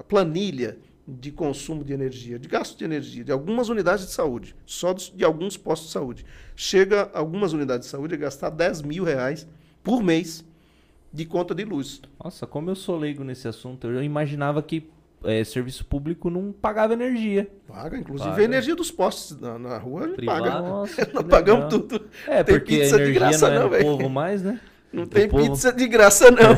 a planilha de consumo de energia, de gasto de energia, de algumas unidades de saúde, só dos, de alguns postos de saúde. Chega algumas unidades de saúde a gastar dez mil reais por mês de conta de luz. Nossa, como eu sou leigo nesse assunto, eu imaginava que é, serviço público não pagava energia. Paga, inclusive paga. A energia dos postes na, na rua, a gente paga. Nossa, nós pagamos tudo. É, tem porque pizza de graça não, velho. Não é do povo mais, né? Não tem povo... pizza de graça não.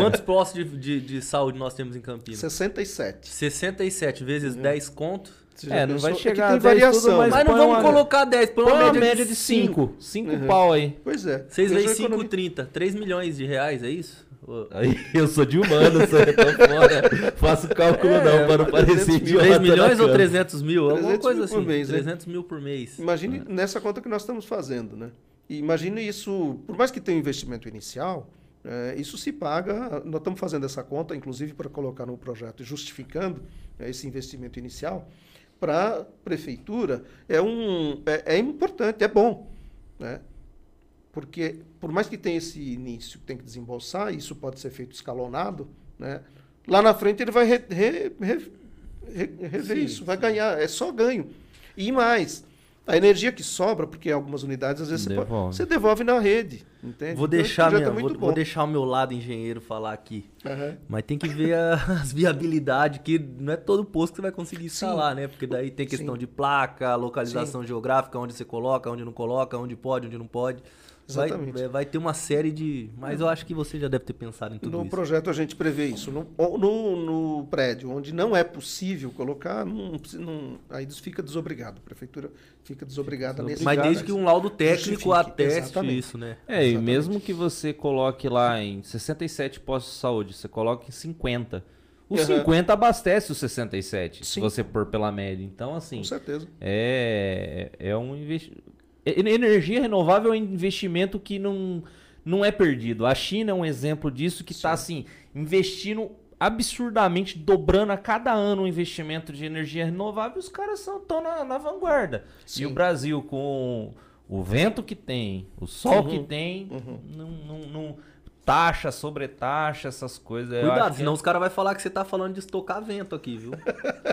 Quantos postos de, de, de saúde nós temos em Campinas? sessenta e sete. sessenta e sete vezes é. dez conto. É, não vai chegar é tem variação, mas, mas não vamos uma... colocar dez, põe uma média de cinco. cinco uhum. pau aí. Pois é. seis vezes cinco, economia... trinta. três milhões de reais, é isso? Aí eu sou de humano, sou então fora. Faço cálculo é, não, para não parecer de três milhões ou trezentos mil? Alguma coisa assim. Mês, trezentos mil por mês. Imagine é. nessa conta que nós estamos fazendo, né? E imagine isso, por mais que tenha um investimento inicial, é, isso se paga. Nós estamos fazendo essa conta, inclusive, para colocar no projeto e justificando é, esse investimento inicial. Para a prefeitura é, um, é, é importante, é bom, né? Porque, por mais que tenha esse início que tem que desembolsar, isso pode ser feito escalonado, né? Lá na frente ele vai re, re, re, re, rever sim, isso, sim. vai ganhar, é só ganho. E mais, a energia que sobra, porque algumas unidades às vezes devolve. Você, pode, você devolve na rede, entende? Vou deixar, minha, tá vou, vou deixar o meu lado engenheiro falar aqui, uhum. mas tem que ver a, as viabilidades, que não é todo posto que você vai conseguir instalar, né? Porque daí tem questão sim. de placa, localização sim. geográfica, onde você coloca, onde não coloca, onde pode, onde não pode... Vai, vai ter uma série de... Mas eu acho que você já deve ter pensado em tudo no isso. No projeto a gente prevê isso. No, no, no prédio, onde não é possível colocar, não, não, aí fica desobrigado. A prefeitura fica desobrigada nesse caso. Mas desde que um laudo técnico ateste exatamente. isso, né? É, exatamente. E mesmo que você coloque lá em sessenta e sete postos de saúde, você coloque em cinquenta. Os uhum. cinquenta abastece os sessenta e sete, sim. se você pôr pela média. Então, assim... Com certeza. É, é um investimento... Energia renovável é um investimento que não, não é perdido. A China é um exemplo disso que está assim, investindo absurdamente dobrando a cada ano o investimento de energia renovável, os caras estão na, na vanguarda. Sim. E o Brasil, com o vento que tem, o sol uhum. que tem, uhum. não, não, não taxa, sobretaxa, essas coisas. Cuidado, senão que... os caras vão falar que você tá falando de estocar vento aqui, viu?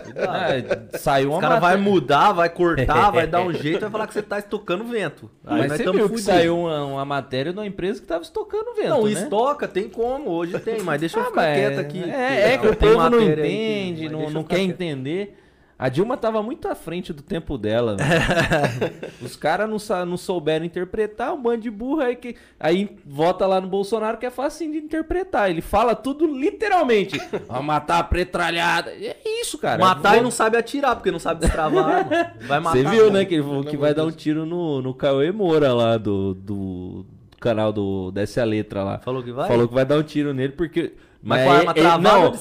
Cuidado. É, saiu uma os caras vão mudar, vai cortar, vai dar um jeito, vai falar que você tá estocando vento. Aí mas nós você viu fudidos. Que saiu uma, uma matéria de uma empresa que tava estocando vento, não, né? Estoca, tem como, hoje tem, mas deixa eu ficar ah, quieto é, aqui. É, é que o povo não entende, aí, não, não quer quieto. Entender. A Dilma tava muito à frente do tempo dela. Os caras não, não souberam interpretar, um bando de burro aí que... Aí vota lá no Bolsonaro que é fácil de interpretar. Ele fala tudo literalmente. Ó, matar a pretralhada. É isso, cara. Matar vou... e não sabe atirar, porque não sabe destravar. Vai matar. Você viu, mano. Né? Que, ele, que vai dar um tiro no, no Cauê Moura lá do, do, do canal do Dessa Letra lá. Falou que vai? Falou que vai dar um tiro nele porque... Mas, mas, arma ele,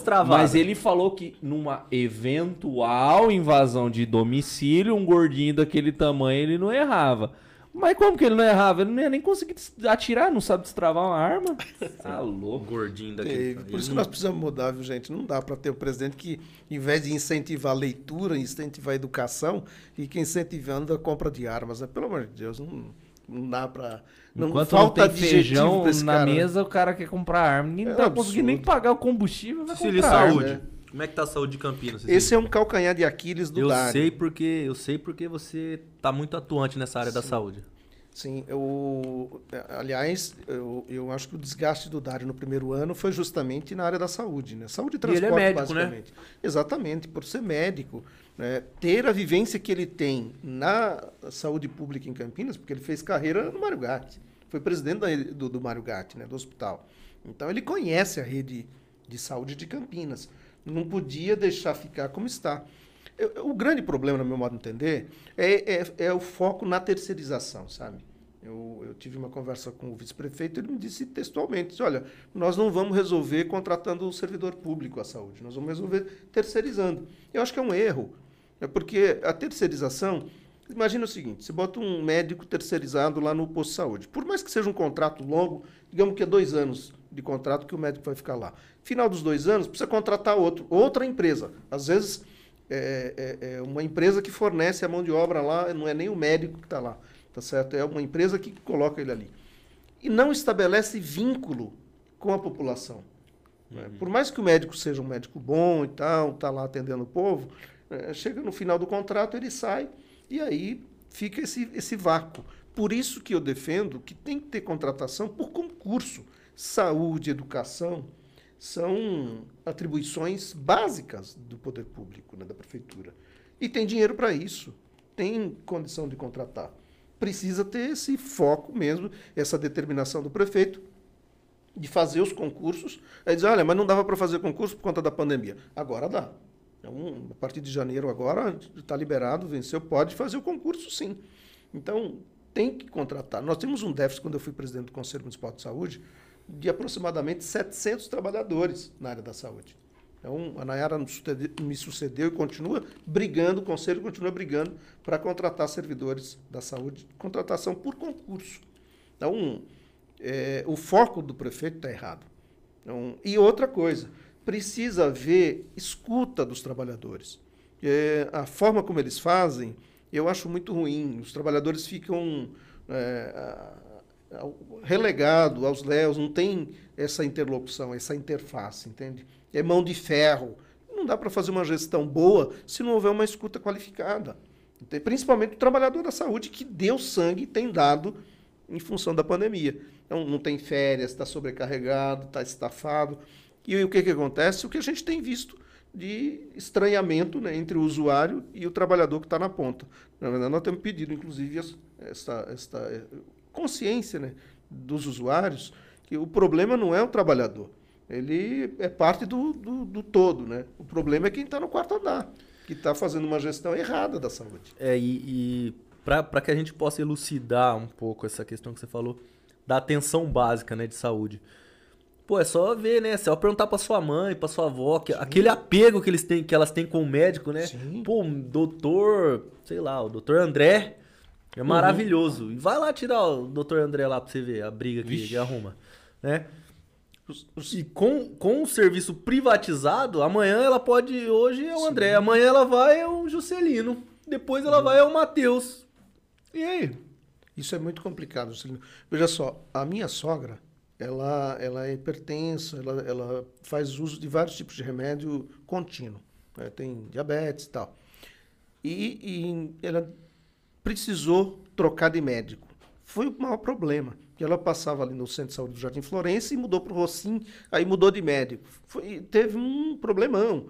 não, mas ele falou que numa eventual invasão de domicílio, um gordinho daquele tamanho, ele não errava. Mas como que ele não errava? Ele não ia nem conseguir atirar, não sabe destravar uma arma. Tá louco, gordinho daquele tamanho. Por isso que nós precisamos mudar, viu, gente? Não dá para ter um presidente que, em vez de incentivar a leitura, incentivar a educação, e que incentivando a compra de armas. Né? Pelo amor de Deus, não... Não dá pra... Não, enquanto falta não tem feijão na cara. Mesa, o cara quer comprar arma. Não é tá conseguindo nem pagar o combustível, vai Cecílio, comprar saúde. Arma. Como é que tá a saúde de Campinas? Cecílio? Esse é um calcanhar de Aquiles do eu Dário. Sei porque, eu sei porque você tá muito atuante nessa área Sim. da saúde. Sim, eu... Aliás, eu, eu acho que o desgaste do Dário no primeiro ano foi justamente na área da saúde, né? Saúde e transporte, e ele é médico, basicamente. Né? Exatamente, por ser médico... É, ter a vivência que ele tem na saúde pública em Campinas, porque ele fez carreira no Mário Gatti, foi presidente da, do, do Mário Gatti, né, do hospital. Então, ele conhece a rede de saúde de Campinas. Não podia deixar ficar como está. Eu, eu, o grande problema, no meu modo de entender, é, é, é o foco na terceirização, sabe? Eu, eu tive uma conversa com o vice-prefeito, ele me disse textualmente, disse, olha, nós não vamos resolver contratando o servidor público à saúde, nós vamos resolver terceirizando. Eu acho que é um erro, é porque a terceirização, imagina o seguinte, você bota um médico terceirizado lá no posto de saúde, por mais que seja um contrato longo, digamos que é dois anos de contrato que o médico vai ficar lá. Final dos dois anos, precisa contratar outro, outra empresa, às vezes é, é, é uma empresa que fornece a mão de obra lá, não é nem o médico que está lá. Tá certo? É uma empresa que coloca ele ali. E não estabelece vínculo com a população. Uhum. Por mais que o médico seja um médico bom e tal, está lá atendendo o povo, é, chega no final do contrato, ele sai e aí fica esse, esse vácuo. Por isso que eu defendo que tem que ter contratação por concurso. Saúde, educação são atribuições básicas do poder público, né, da prefeitura. E tem dinheiro para isso, tem condição de contratar. Precisa ter esse foco mesmo, essa determinação do prefeito de fazer os concursos. Aí diz, olha, mas não dava para fazer concurso por conta da pandemia. Agora dá. Então, a partir de janeiro agora está liberado, venceu, pode fazer o concurso sim. Então, tem que contratar. Nós temos um déficit, quando eu fui presidente do Conselho Municipal de Saúde, de aproximadamente setecentos trabalhadores na área da saúde. Então, a Nayara me sucedeu e continua brigando, o Conselho continua brigando para contratar servidores da saúde, contratação por concurso. Então, é, o foco do prefeito está errado. Então, e outra coisa, precisa haver escuta dos trabalhadores. É, a forma como eles fazem, eu acho muito ruim. Os trabalhadores ficam é, relegados aos léus, não tem essa interlocução, essa interface, entende? É mão de ferro. Não dá para fazer uma gestão boa se não houver uma escuta qualificada. Principalmente o trabalhador da saúde que deu sangue e tem dado em função da pandemia. Então, não tem férias, está sobrecarregado, está estafado. E, e o que, que acontece? O que a gente tem visto de estranhamento, né, entre o usuário e o trabalhador que está na ponta. Na verdade, nós temos pedido, inclusive, essa, essa consciência, né, dos usuários que o problema não é o trabalhador. Ele é parte do, do, do todo, né? O problema é quem está no quarto andar, que está fazendo uma gestão errada da saúde. É, e, e para que a gente possa elucidar um pouco essa questão que você falou da atenção básica, né, de saúde. Pô, é só ver, né? É só perguntar para sua mãe, para sua avó, que aquele apego que, eles têm, que elas têm com o médico, né? Sim. Pô, o doutor, sei lá, o doutor André é maravilhoso. Uhum. E vai lá tirar o doutor André lá para você ver a briga que Vixe. Ele arruma, né? E com, com o serviço privatizado, amanhã ela pode, hoje é o André, Sim. amanhã ela vai é o Juscelino, depois ela vai é o Matheus. E aí? Isso é muito complicado, Juscelino. Veja só, a minha sogra, ela, ela é hipertensa, ela, ela faz uso de vários tipos de remédio contínuo. Né? Tem diabetes e tal. E, e ela precisou trocar de médico. Foi o maior problema. E ela passava ali no Centro de Saúde do Jardim Florença e mudou para o Rocinho, aí mudou de médico. Foi, teve um problemão,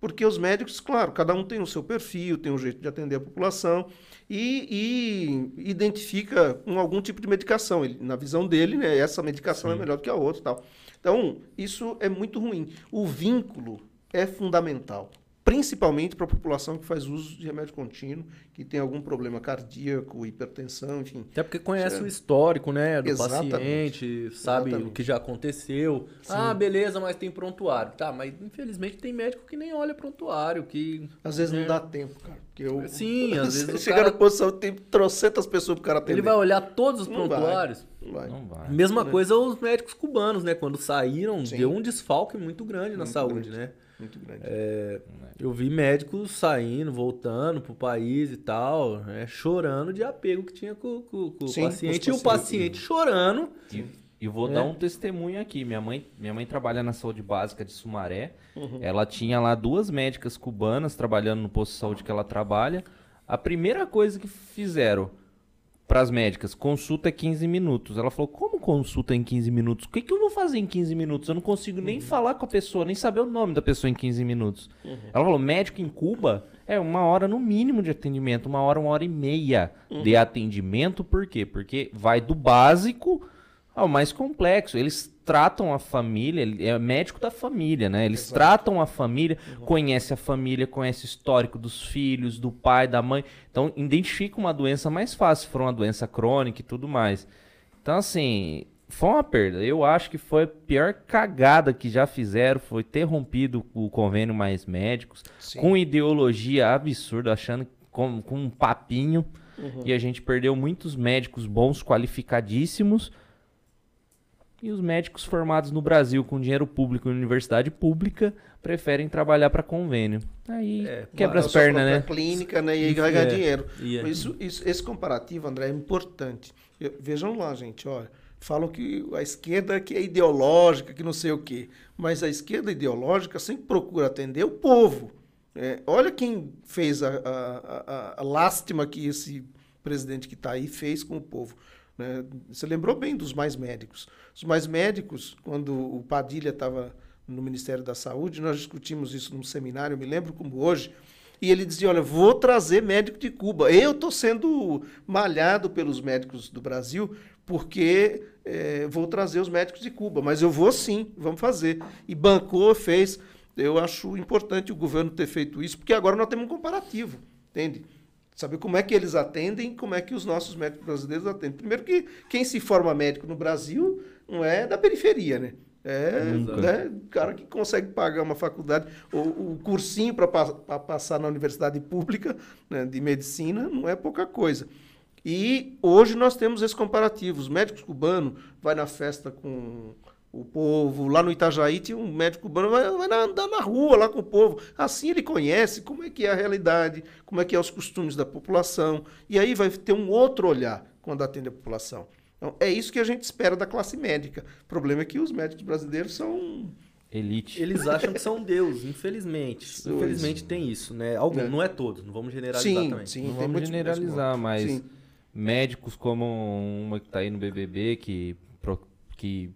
porque os médicos, claro, cada um tem o seu perfil, tem um jeito de atender a população e, e identifica com algum tipo de medicação. Ele, na visão dele, né, essa medicação Sim. é melhor do que a outra. Tal. Então, isso é muito ruim. O vínculo é fundamental, principalmente para a população que faz uso de remédio contínuo, que tem algum problema cardíaco, hipertensão, enfim. Até porque conhece é. o histórico, né, do Exatamente. paciente, sabe Exatamente. o que já aconteceu. Sim. Ah, beleza, mas tem prontuário. Tá, mas infelizmente tem médico que nem olha prontuário, que... Às vezes é. não dá tempo, cara. Porque eu... Sim, às vezes o Chega cara... na posição, tem trocentas pessoas para o cara atender. Ele vai olhar todos os não prontuários? Vai. Vai. Não vai. Mesma não coisa é. os médicos cubanos, né? Quando saíram, Sim. deu um desfalque muito grande muito na saúde, grande. né? Muito grande. É, eu vi médicos saindo, voltando pro país e tal, né, chorando de apego que tinha com, com, com Sim, o paciente. E o paciente chorando. E, e vou é. dar um testemunho aqui. Minha mãe, minha mãe trabalha na saúde básica de Sumaré. Uhum. Ela tinha lá duas médicas cubanas trabalhando no posto de saúde que ela trabalha. A primeira coisa que fizeram para as médicas, consulta é quinze minutos. Ela falou, como consulta em quinze minutos? O que, que eu vou fazer em quinze minutos? Eu não consigo nem uhum. falar com a pessoa, nem saber o nome da pessoa em quinze minutos. Uhum. Ela falou, médico em Cuba é uma hora no mínimo de atendimento, uma hora, uma hora e meia uhum. de atendimento. Por quê? Porque vai do básico ao mais complexo. Eles tratam a família, é médico da família, né? Eles Exato. tratam a família, uhum. conhece a família, conhece o histórico dos filhos, do pai, da mãe. Então, identifica uma doença mais fácil, se for uma doença crônica e tudo mais. Então, assim, foi uma perda. Eu acho que foi a pior cagada que já fizeram, foi ter rompido o convênio Mais Médicos, Sim. com ideologia absurda, achando com, com um papinho. Uhum. E a gente perdeu muitos médicos bons, qualificadíssimos, e os médicos formados no Brasil com dinheiro público em universidade pública preferem trabalhar para convênio. Aí é, quebra as pernas, né? Clínica, né? E aí vai ganhar é, dinheiro. É. Isso, isso, esse comparativo, André, é importante. Eu, vejam lá, gente, olha. Falam que a esquerda que é ideológica, que não sei o quê. Mas a esquerda ideológica sempre procura atender o povo. É, olha quem fez a, a, a, a lástima que esse presidente que está aí fez com o povo. Né? Você lembrou bem dos Mais Médicos. Os Mais Médicos, quando o Padilha estava no Ministério da Saúde, nós discutimos isso num seminário, eu me lembro como hoje, e ele dizia, olha, vou trazer médico de Cuba. Eu estou sendo malhado pelos médicos do Brasil porque é, vou trazer os médicos de Cuba, mas eu vou sim, vamos fazer. E bancou, fez. Eu acho importante o governo ter feito isso, porque agora nós temos um comparativo, entende? Saber como é que eles atendem, como é que os nossos médicos brasileiros atendem. Primeiro que quem se forma médico no Brasil não é da periferia, né? É o né, cara que consegue pagar uma faculdade, ou o cursinho para pa passar na universidade pública, né, de medicina, não é pouca coisa. E hoje nós temos esse comparativo. Os médicos cubanos vai na festa com o povo. Lá no Itajaí tinha um médico cubano, vai, vai andar na rua lá com o povo. Assim ele conhece como é que é a realidade, como é que é os costumes da população. E aí vai ter um outro olhar quando atende a população. Então, é isso que a gente espera da classe médica. O problema é que os médicos brasileiros são... elite. Eles acham que são Deus, infelizmente. Isso. Infelizmente tem isso, né? Algum, é. Não é todos, não vamos generalizar sim, também. Sim, não vamos generalizar, mas sim. médicos como uma que está aí no B B B, que... que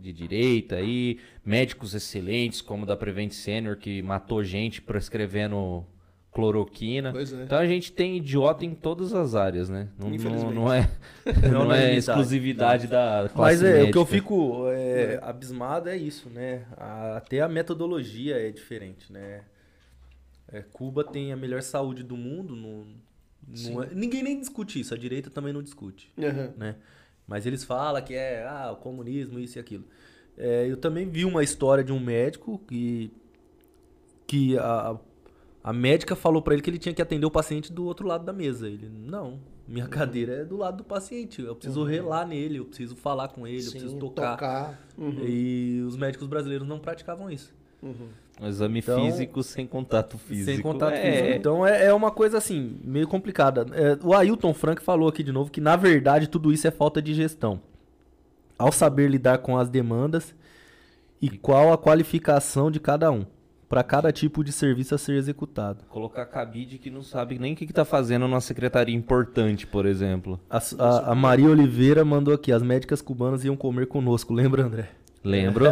de direita aí, médicos excelentes como da Prevent Senior que matou gente prescrevendo cloroquina. Pois é. Então a gente tem idiota em todas as áreas, né? Não, não, não é, não não é exclusividade não. da classe Mas é, médica. O que eu fico é, abismado é isso, né? A, até a metodologia é diferente, né? É, Cuba tem a melhor saúde do mundo, não, não é, ninguém nem discute isso, a direita também não discute, uhum. né? Mas eles falam que é ah, o comunismo, isso e aquilo. É, eu também vi uma história de um médico que, que a, A médica falou pra ele que ele tinha que atender o paciente do outro lado da mesa. Ele, não, minha cadeira é do lado do paciente. Eu preciso uhum. relar nele, eu preciso falar com ele, Sim, eu preciso tocar. tocar. Uhum. E os médicos brasileiros não praticavam isso. Uhum. Exame então, físico sem contato físico. Sem contato é. físico. Então é, é uma coisa assim, meio complicada. É, o Ailton Frank falou aqui de novo que, na verdade, tudo isso é falta de gestão. Ao saber lidar com as demandas e qual a qualificação de cada um, para cada tipo de serviço a ser executado. Colocar cabide que não sabe nem o que está fazendo numa secretaria importante, por exemplo. A, a, a Maria Oliveira mandou aqui, as médicas cubanas iam comer conosco, lembra, André? Lembro,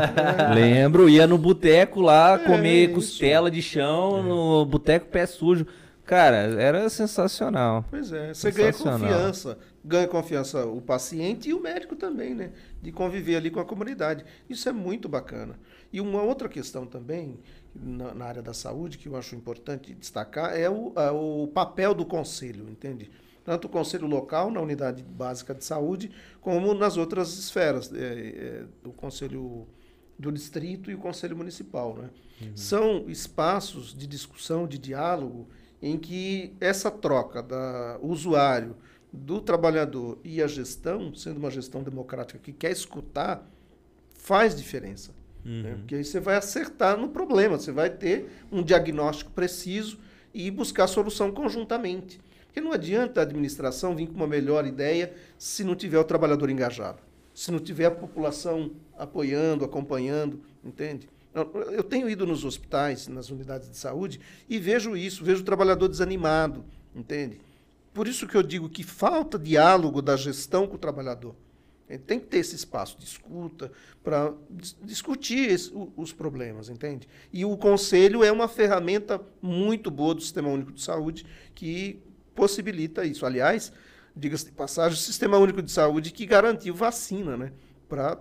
lembro, ia no boteco lá comer é, costela de chão, é. no boteco pé sujo. Cara, era sensacional. Pois é, você ganha confiança. Ganha confiança o paciente e o médico também, né? De conviver ali com a comunidade. Isso é muito bacana. E uma outra questão também, na, na área da saúde, que eu acho importante destacar, é o, a, o papel do conselho, entende? Tanto o conselho local, na unidade básica de saúde, como nas outras esferas, é, é, o conselho do distrito e o conselho municipal, né? Uhum. São espaços de discussão, de diálogo, em que essa troca do usuário, do trabalhador e a gestão, sendo uma gestão democrática que quer escutar, faz diferença. Uhum. Né? Porque aí você vai acertar no problema, você vai ter um diagnóstico preciso e buscar a solução conjuntamente. Porque não adianta a administração vir com uma melhor ideia se não tiver o trabalhador engajado, se não tiver a população apoiando, acompanhando, entende? Eu tenho ido nos hospitais, nas unidades de saúde, e vejo isso, vejo o trabalhador desanimado, entende? Por isso que eu digo que falta diálogo da gestão com o trabalhador. Tem que ter esse espaço de escuta para discutir esse, os problemas, entende? E o conselho é uma ferramenta muito boa do Sistema Único de Saúde que possibilita isso. Aliás, diga-se de passagem, o Sistema Único de Saúde que garantiu vacina, né, para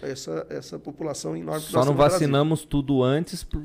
essa, essa população enorme. Só não vacinamos Brasil. tudo antes... Por...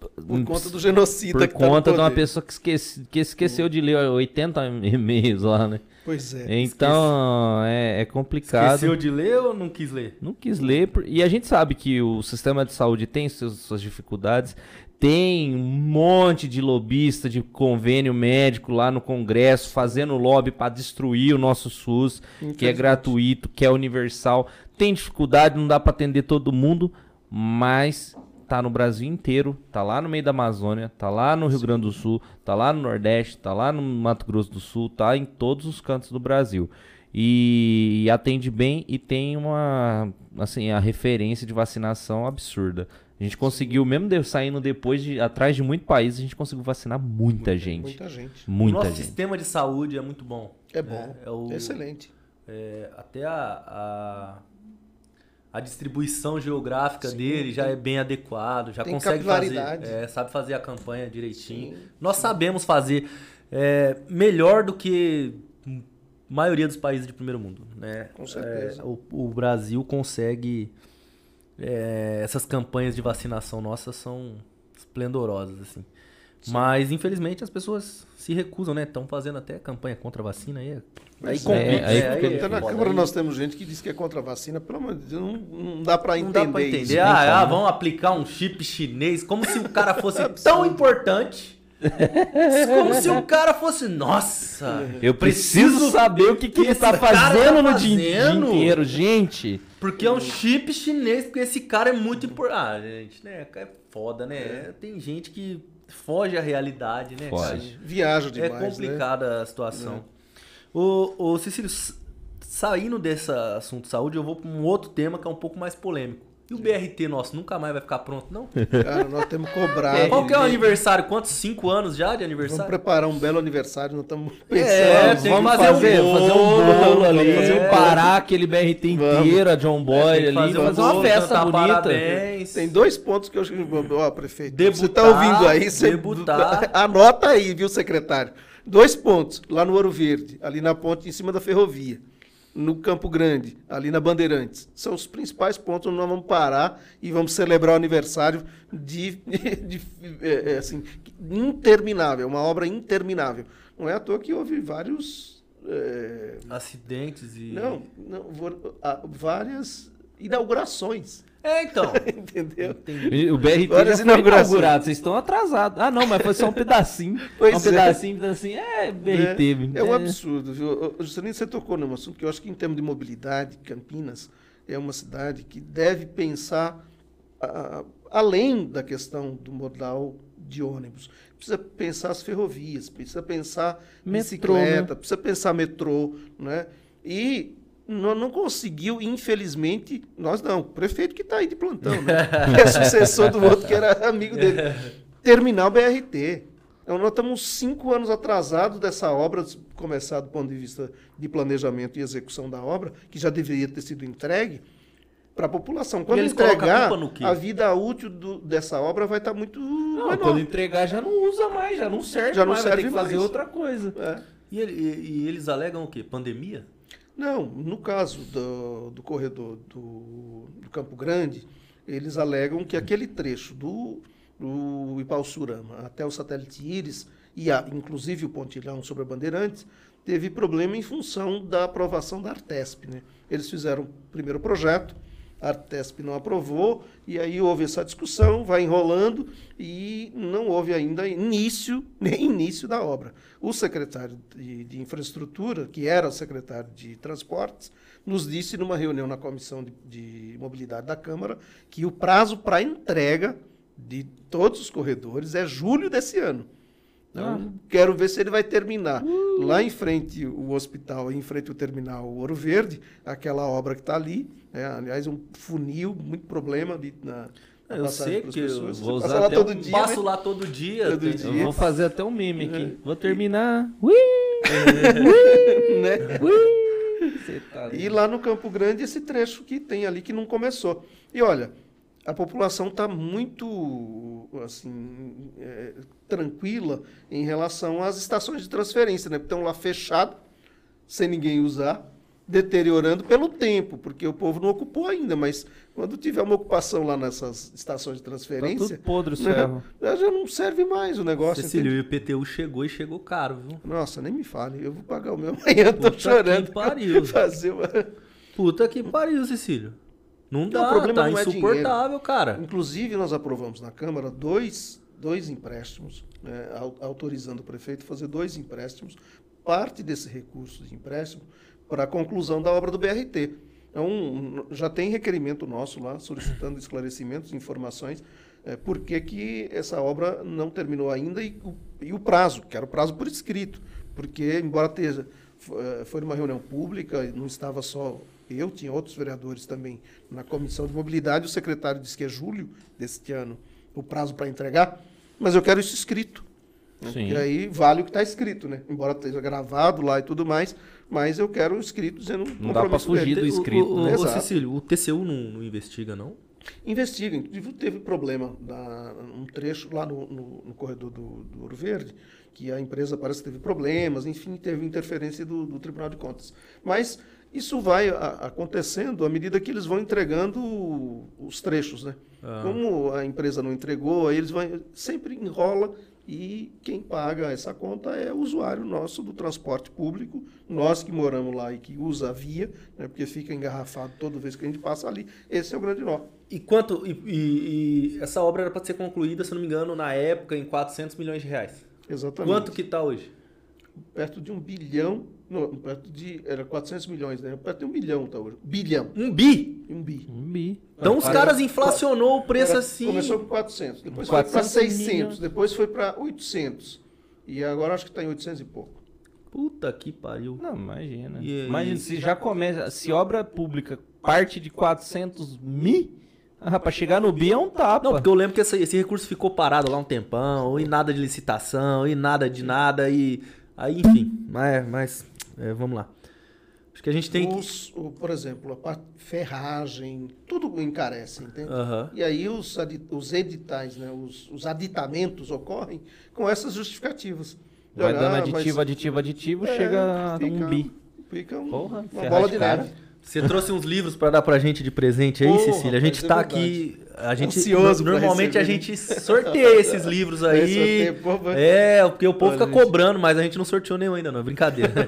Por conta do genocida. Por que conta tá de uma pessoa que, esquece, que esqueceu de ler oitenta e-mails lá, né? Pois é. Então, é, é complicado. Esqueceu de ler ou não quis ler? Não quis ler. E a gente sabe que o sistema de saúde tem seus, suas dificuldades. Tem um monte de lobista de convênio médico lá no Congresso fazendo lobby para destruir o nosso SUS, que é gratuito, que é universal. Tem dificuldade, não dá para atender todo mundo, mas... tá no Brasil inteiro, tá lá no meio da Amazônia, tá lá no Rio Grande do Sul, tá lá no Nordeste, tá lá no Mato Grosso do Sul, tá em todos os cantos do Brasil. E, e atende bem e tem uma, assim, a referência de vacinação absurda. A gente conseguiu, mesmo de, saindo depois, de, atrás de muito país, a gente conseguiu vacinar muita, muita gente. Muita gente. Muita o nosso gente. Sistema de saúde é muito bom. É bom, é, é o, excelente. É, até a... a... a distribuição geográfica Sim, dele já tem, é bem adequado, já consegue fazer, é, sabe fazer a campanha direitinho. Sim, Nós sim. sabemos fazer é, melhor do que a maioria dos países de primeiro mundo, né? Com certeza. É, o, o Brasil consegue... É, essas campanhas de vacinação nossas são esplendorosas, assim. Sim. Mas, infelizmente, as pessoas se recusam, né? Estão fazendo até campanha contra a vacina aí. Aí complica. É, é, é, é, na Câmara aí. Nós temos gente que diz que é contra a vacina. Pelo amor de Deus, não, não dá para entender, dá pra entender isso. Ah, então, ah né? vão aplicar um chip chinês. Como se o cara fosse tão importante. Como se o cara fosse... Nossa! Eu preciso, preciso saber o que, que ele está fazendo no dinheiro, gente. Porque é um chip chinês. Porque esse cara é muito importante. Ah, gente, né? É foda, né? É. Tem gente que... Foge a realidade, né? Foge. Viaja demais, É complicada né? a situação. É. O, o Cecílio, saindo desse assunto de saúde, eu vou para um outro tema que é um pouco mais polêmico. E o B R T nosso nunca mais vai ficar pronto, não? Cara, nós temos cobrado. É, qual que é o aniversário? Quantos? Cinco anos já de aniversário? Vamos preparar um belo aniversário, nós estamos pensando. É, vamos fazer, fazer, um bolo, fazer um bolo ali. Fazer um parar aquele B R T inteiro, a John Boyle é, ali. Fazer, um fazer uma bolo, festa bonita. Parabéns. Tem dois pontos que eu acho que... Ó, prefeito, debutar, você está ouvindo aí? Você... Debutar. Anota aí, viu, secretário? Dois pontos, lá no Ouro Verde, ali na ponte em cima da ferrovia. No Campo Grande, ali na Bandeirantes. São os principais pontos onde nós vamos parar e vamos celebrar o aniversário de, de, de assim, interminável, uma obra interminável. Não é à toa que houve vários... É... Acidentes e... Não, não, várias inaugurações. É, então. Entendeu? Entendi. O B R T já foi inaugurado, vocês estão atrasados. Ah, não, mas foi só um pedacinho. Pois um é. pedacinho, pedacinho. É, B R T. É, é um absurdo, viu? Juscelino, você tocou num assunto que eu acho que, em termos de mobilidade, Campinas é uma cidade que deve pensar a, além da questão do modal de ônibus. Precisa pensar as ferrovias, precisa pensar metrô, bicicleta, né? Precisa pensar metrô, né? E não, não conseguiu, infelizmente, nós não, o prefeito que está aí de plantão, né? É sucessor do outro que era amigo dele. Terminar o B R T. Então, nós estamos cinco anos atrasados dessa obra, começar do ponto de vista de planejamento e execução da obra, que já deveria ter sido entregue para a população. Quando entregar, a, a vida útil do, dessa obra vai estar tá muito não, quando entregar já não usa mais, já não serve já não mais, serve vai ter que mais. fazer outra coisa. É. E, e, e eles alegam o quê? Pandemia? Não, no caso do, do corredor do, do Campo Grande, eles alegam que aquele trecho do, do Ipaussurama até o satélite Íris, e a, inclusive o pontilhão sobre a Bandeirantes, teve problema em função da aprovação da Artesp, né? Eles fizeram o primeiro projeto, a Artesp não aprovou, e aí houve essa discussão, vai enrolando, e não houve ainda início, nem início da obra. O secretário de, de infraestrutura, que era o secretário de transportes, nos disse numa reunião na comissão de, de mobilidade da Câmara que o prazo para entrega de todos os corredores é julho desse ano. Então, ah. quero ver se ele vai terminar. Uh. Lá em frente o hospital, em frente o terminal Ouro Verde, aquela obra que está ali, né? Aliás, um funil, muito problema de... Na... Eu sei que eu vou usar até todo um, dia, passo né? lá todo dia. Todo dia. Eu vou fazer até um meme aqui. Uhum. Vou terminar. Ui! Ui! Né? Ui! Tá e lá no Campo Grande, esse trecho que tem ali que não começou. E olha, a população está muito assim, é, tranquila em relação às estações de transferência, né? Porque estão lá fechadas, sem ninguém usar, deteriorando pelo tempo, porque o povo não ocupou ainda, mas quando tiver uma ocupação lá nessas estações de transferência... Tá tudo podre o ferro. Né, já não serve mais o negócio. Cecílio, e o I P T U chegou e chegou caro, viu? Nossa, nem me fale, eu vou pagar o meu amanhã, Puta tô chorando. Que pariu, fazer uma... Puta que pariu, Cecílio. Não dá, o problema tá não é insuportável, dinheiro. Cara. Inclusive, nós aprovamos na Câmara dois, dois empréstimos, né, autorizando o prefeito a fazer dois empréstimos, parte desse recurso de empréstimo para a conclusão da obra do B R T. Então, já tem requerimento nosso lá, solicitando esclarecimentos, informações, é, por que que essa obra não terminou ainda e o, e o prazo, que era o prazo por escrito, porque, embora tenha, foi uma reunião pública, não estava só eu, tinha outros vereadores também na Comissão de Mobilidade, o secretário disse que é julho deste ano o prazo para entregar, mas eu quero isso escrito. Sim. E aí vale o que está escrito, né? Embora esteja gravado lá e tudo mais, mas eu quero o escrito dizendo... Não dá para fugir do escrito. O, o, né? o, o Cecílio, o T C U não, não investiga, não? Investiga. Inclusive, teve problema na, um trecho lá no, no, no corredor do, do Ouro Verde, que a empresa parece que teve problemas, enfim, teve interferência do, do Tribunal de Contas. Mas isso vai a, acontecendo à medida que eles vão entregando os trechos, né? Ah. Como a empresa não entregou, aí eles vão... Sempre enrola... E quem paga essa conta é o usuário nosso do transporte público, nós que moramos lá e que usa a via, né, porque fica engarrafado toda vez que a gente passa ali. Esse é o grande nó. E quanto e, e, e essa obra era para ser concluída, se não me engano, na época, em quatrocentos milhões de reais. Exatamente. Quanto que está hoje? Perto de um bilhão, não, perto de, era quatrocentos milhões, né? Perto de um bilhão está hoje. Bilhão. Um bi? Um bi. Um bi. Então ah, os caras era, inflacionou era, o preço era, assim... Começou com quatrocentos, depois quatrocentos foi para seiscentos, depois foi para oitocentos. E agora acho que está em oitocentos e pouco. Puta que pariu. Não, imagina. E, imagina, e, se já, já começa, se obra pública parte de quatrocentos mil... Ah, pra chegar no B é um tapa. Não, porque eu lembro que esse, esse recurso ficou parado lá um tempão, e nada de licitação, e nada de nada, e... Aí, enfim, mas, mas é, vamos lá. Acho que a gente tem os, que... O, por exemplo, a parte ferragem, tudo encarece, entende? Uhum. E aí os, os editais, né, os, os aditamentos ocorrem com essas justificativas. Vai olha, dando aditivo, mas... aditivo, aditivo, é, chega a um bi. Fica um, Porra, uma bola de neve. Você trouxe uns livros para dar para a gente de presente aí, Porra, Cecília? A gente está é aqui a gente ansioso normalmente a gente sorteia esses livros aí. É, porque o povo Olha, fica gente... cobrando, mas a gente não sorteou nenhum ainda, não. Brincadeira. Né?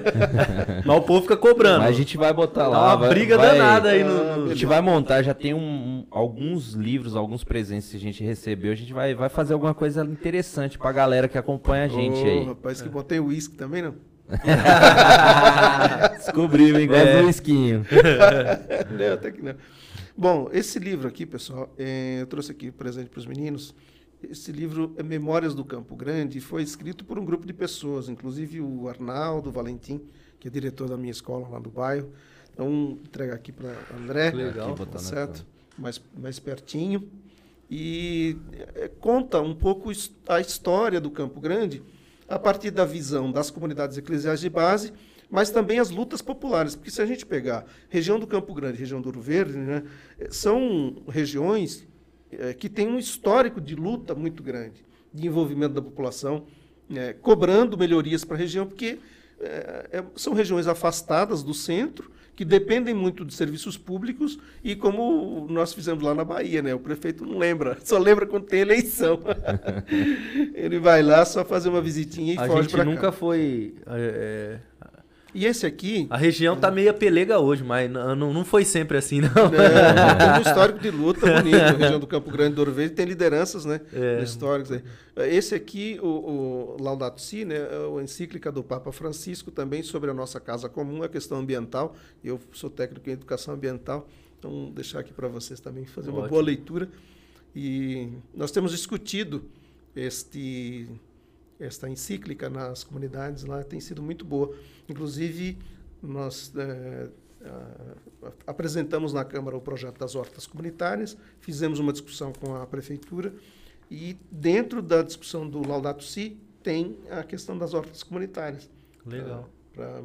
Mas o povo fica cobrando. Mas a gente vai botar lá. Dá uma vai, briga vai, danada vai, aí. No, no... A gente vai montar, já tem um, um, alguns livros, alguns presentes que a gente recebeu. A gente vai, vai fazer alguma coisa interessante pra galera que acompanha a gente oh, aí. Rapaz, que é. Botei o uísque também, não? Descobri, hein? Gosto do uísquinho. Não, até que não. Bom, esse livro aqui, pessoal, é, eu trouxe aqui um presente para os meninos. Esse livro é Memórias do Campo Grande e foi escrito por um grupo de pessoas, inclusive o Arnaldo Valentim, que é diretor da minha escola lá do bairro. Então, vou entregar aqui para o André, legal, tá certo? Mais, mais pertinho. E é, conta um pouco a história do Campo Grande a partir da visão das comunidades eclesiais de base, mas também as lutas populares, porque se a gente pegar região do Campo Grande, região do Ouro Verde, né, são regiões é, que têm um histórico de luta muito grande, de envolvimento da população, é, cobrando melhorias para a região, porque é, são regiões afastadas do centro, que dependem muito de serviços públicos, e como nós fizemos lá na Bahia, né? O prefeito não lembra, só lembra quando tem eleição. Ele vai lá só fazer uma visitinha e a foge para cá. A gente nunca foi... É... E esse aqui... A região tá meio pelega hoje, mas não, não foi sempre assim, não. É, um histórico de luta bonito. A região do Campo Grande do Ouro Verde tem lideranças, né? É. Históricos aí. Esse aqui, o, o Laudato Si, né? A encíclica do Papa Francisco também sobre a nossa casa comum, a questão ambiental. Eu sou técnico em educação ambiental, então vou deixar aqui para vocês também fazer Ótimo. Uma boa leitura. E nós temos discutido este... Esta encíclica nas comunidades lá tem sido muito boa. Inclusive, nós é, a, apresentamos na Câmara o projeto das hortas comunitárias, fizemos uma discussão com a Prefeitura e dentro da discussão do Laudato Si tem a questão das hortas comunitárias. Legal. Para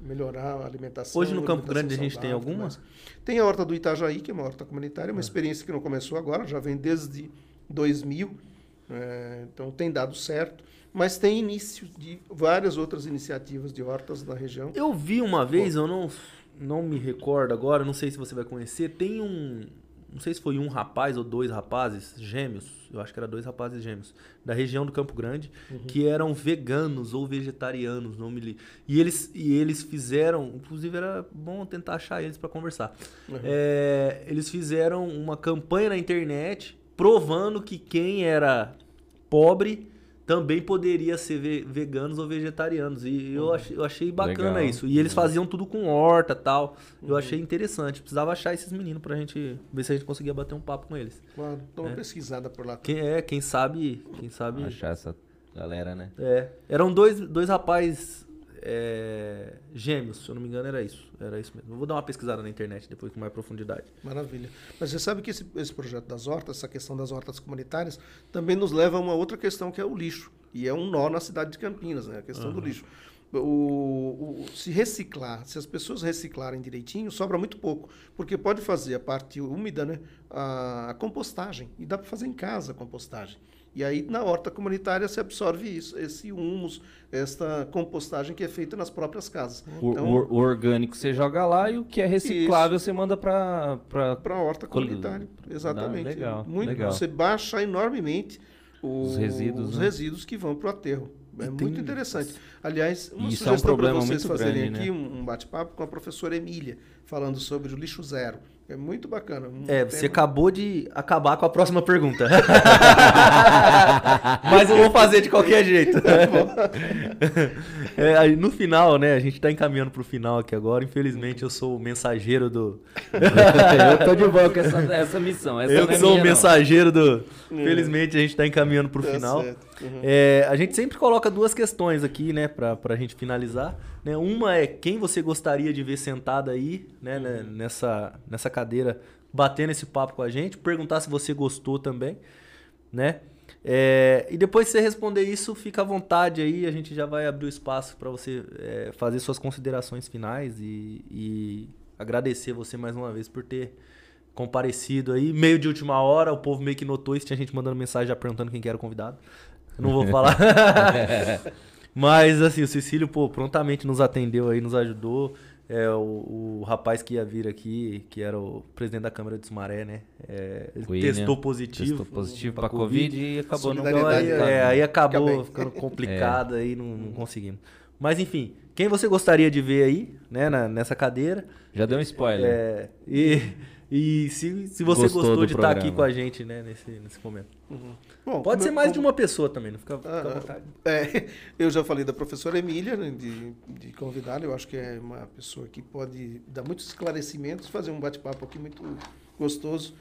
melhorar a alimentação. Hoje no Campo Grande a gente tem algumas? Tem a horta do Itajaí, que é uma horta comunitária, uma é. experiência que não começou agora, já vem desde dois mil, é, então tem dado certo. Mas tem início de várias outras iniciativas de hortas na região. Eu vi uma vez, Bom. eu não, não me recordo agora, não sei se você vai conhecer, tem um, não sei se foi um rapaz ou dois rapazes gêmeos, eu acho que era dois rapazes gêmeos, da região do Campo Grande, uhum. que eram veganos ou vegetarianos, não me li. E eles, e eles fizeram, inclusive era bom tentar achar eles para conversar, uhum. é, eles fizeram uma campanha na internet provando que quem era pobre... também poderia ser veganos ou vegetarianos. E eu, uhum. achei, eu achei bacana Legal. Isso. E eles faziam tudo com horta e tal. Eu uhum. achei interessante. Precisava achar esses meninos pra gente ver se a gente conseguia bater um papo com eles. Claro, dá uma é. pesquisada por lá. Quem, é, quem sabe... Quem sabe... Achar essa galera, né? É. Eram dois, dois rapazes é, gêmeos, se eu não me engano, era isso. Era isso mesmo. Eu vou dar uma pesquisada na internet depois com mais profundidade. Maravilha. Mas você sabe que esse, esse projeto das hortas, essa questão das hortas comunitárias, também nos leva a uma outra questão que é o lixo. E é um nó na cidade de Campinas, né? A questão uhum. do lixo. O, o, se reciclar, se as pessoas reciclarem direitinho, sobra muito pouco. Porque pode fazer a parte úmida, né? A, a compostagem. E dá para fazer em casa a compostagem. E aí, na horta comunitária, se absorve isso, esse humus, esta compostagem que é feita nas próprias casas. O, então, o, o orgânico você joga lá e o que é reciclável isso. você manda para... Para a horta comunitária, exatamente. Não, legal, Muito, legal. Você baixa enormemente os, os, resíduos, os né? resíduos que vão para o aterro. É Entendi. Muito interessante. Aliás, uma isso sugestão é um para vocês fazerem grande, aqui, né? um bate-papo com a professora Emília, falando sobre o lixo zero. É muito bacana. Um é, você tema. Acabou de acabar com a próxima pergunta. Mas eu vou fazer de qualquer jeito. É, aí no final, né? A gente está encaminhando para o final aqui agora. Infelizmente, eu sou o mensageiro do... Eu tô de boa com essa, essa missão. Essa eu que é sou minha, o mensageiro não. do... Infelizmente, a gente está encaminhando para o tá final. Uhum. É, a gente sempre coloca duas questões aqui, né? Para a gente finalizar. Né? Uma é quem você gostaria de ver sentada aí, né? Uhum. Nessa... nessa cadeira, batendo esse papo com a gente, perguntar se você gostou também, né? É, e depois de você responder isso, fica à vontade aí, a gente já vai abrir o espaço para você é, fazer suas considerações finais e, e agradecer você mais uma vez por ter comparecido aí, meio de última hora, o povo meio que notou isso, tinha gente mandando mensagem já perguntando quem que era o convidado, eu não vou falar, mas assim, o Cecílio, pô, prontamente nos atendeu aí, nos ajudou, É, o, o rapaz que ia vir aqui, que era o presidente da Câmara de Sumaré, né? É, ele William, testou positivo. Testou positivo para COVID, COVID e acabou não dando. Aí, é, aí acabou ficando complicado, é. aí não, não conseguimos. Mas enfim, quem você gostaria de ver aí, né, na, nessa cadeira? Já deu um spoiler. É, e e se, se você gostou, gostou de estar tá aqui com a gente, né, nesse, nesse momento. Uhum. Bom, Pode ser mais como... de uma pessoa também, não fica, fica ah, à vontade. É, eu já falei da professora Emília, né, de, de convidar, eu acho que é uma pessoa que pode dar muitos esclarecimentos, fazer um bate-papo aqui muito gostoso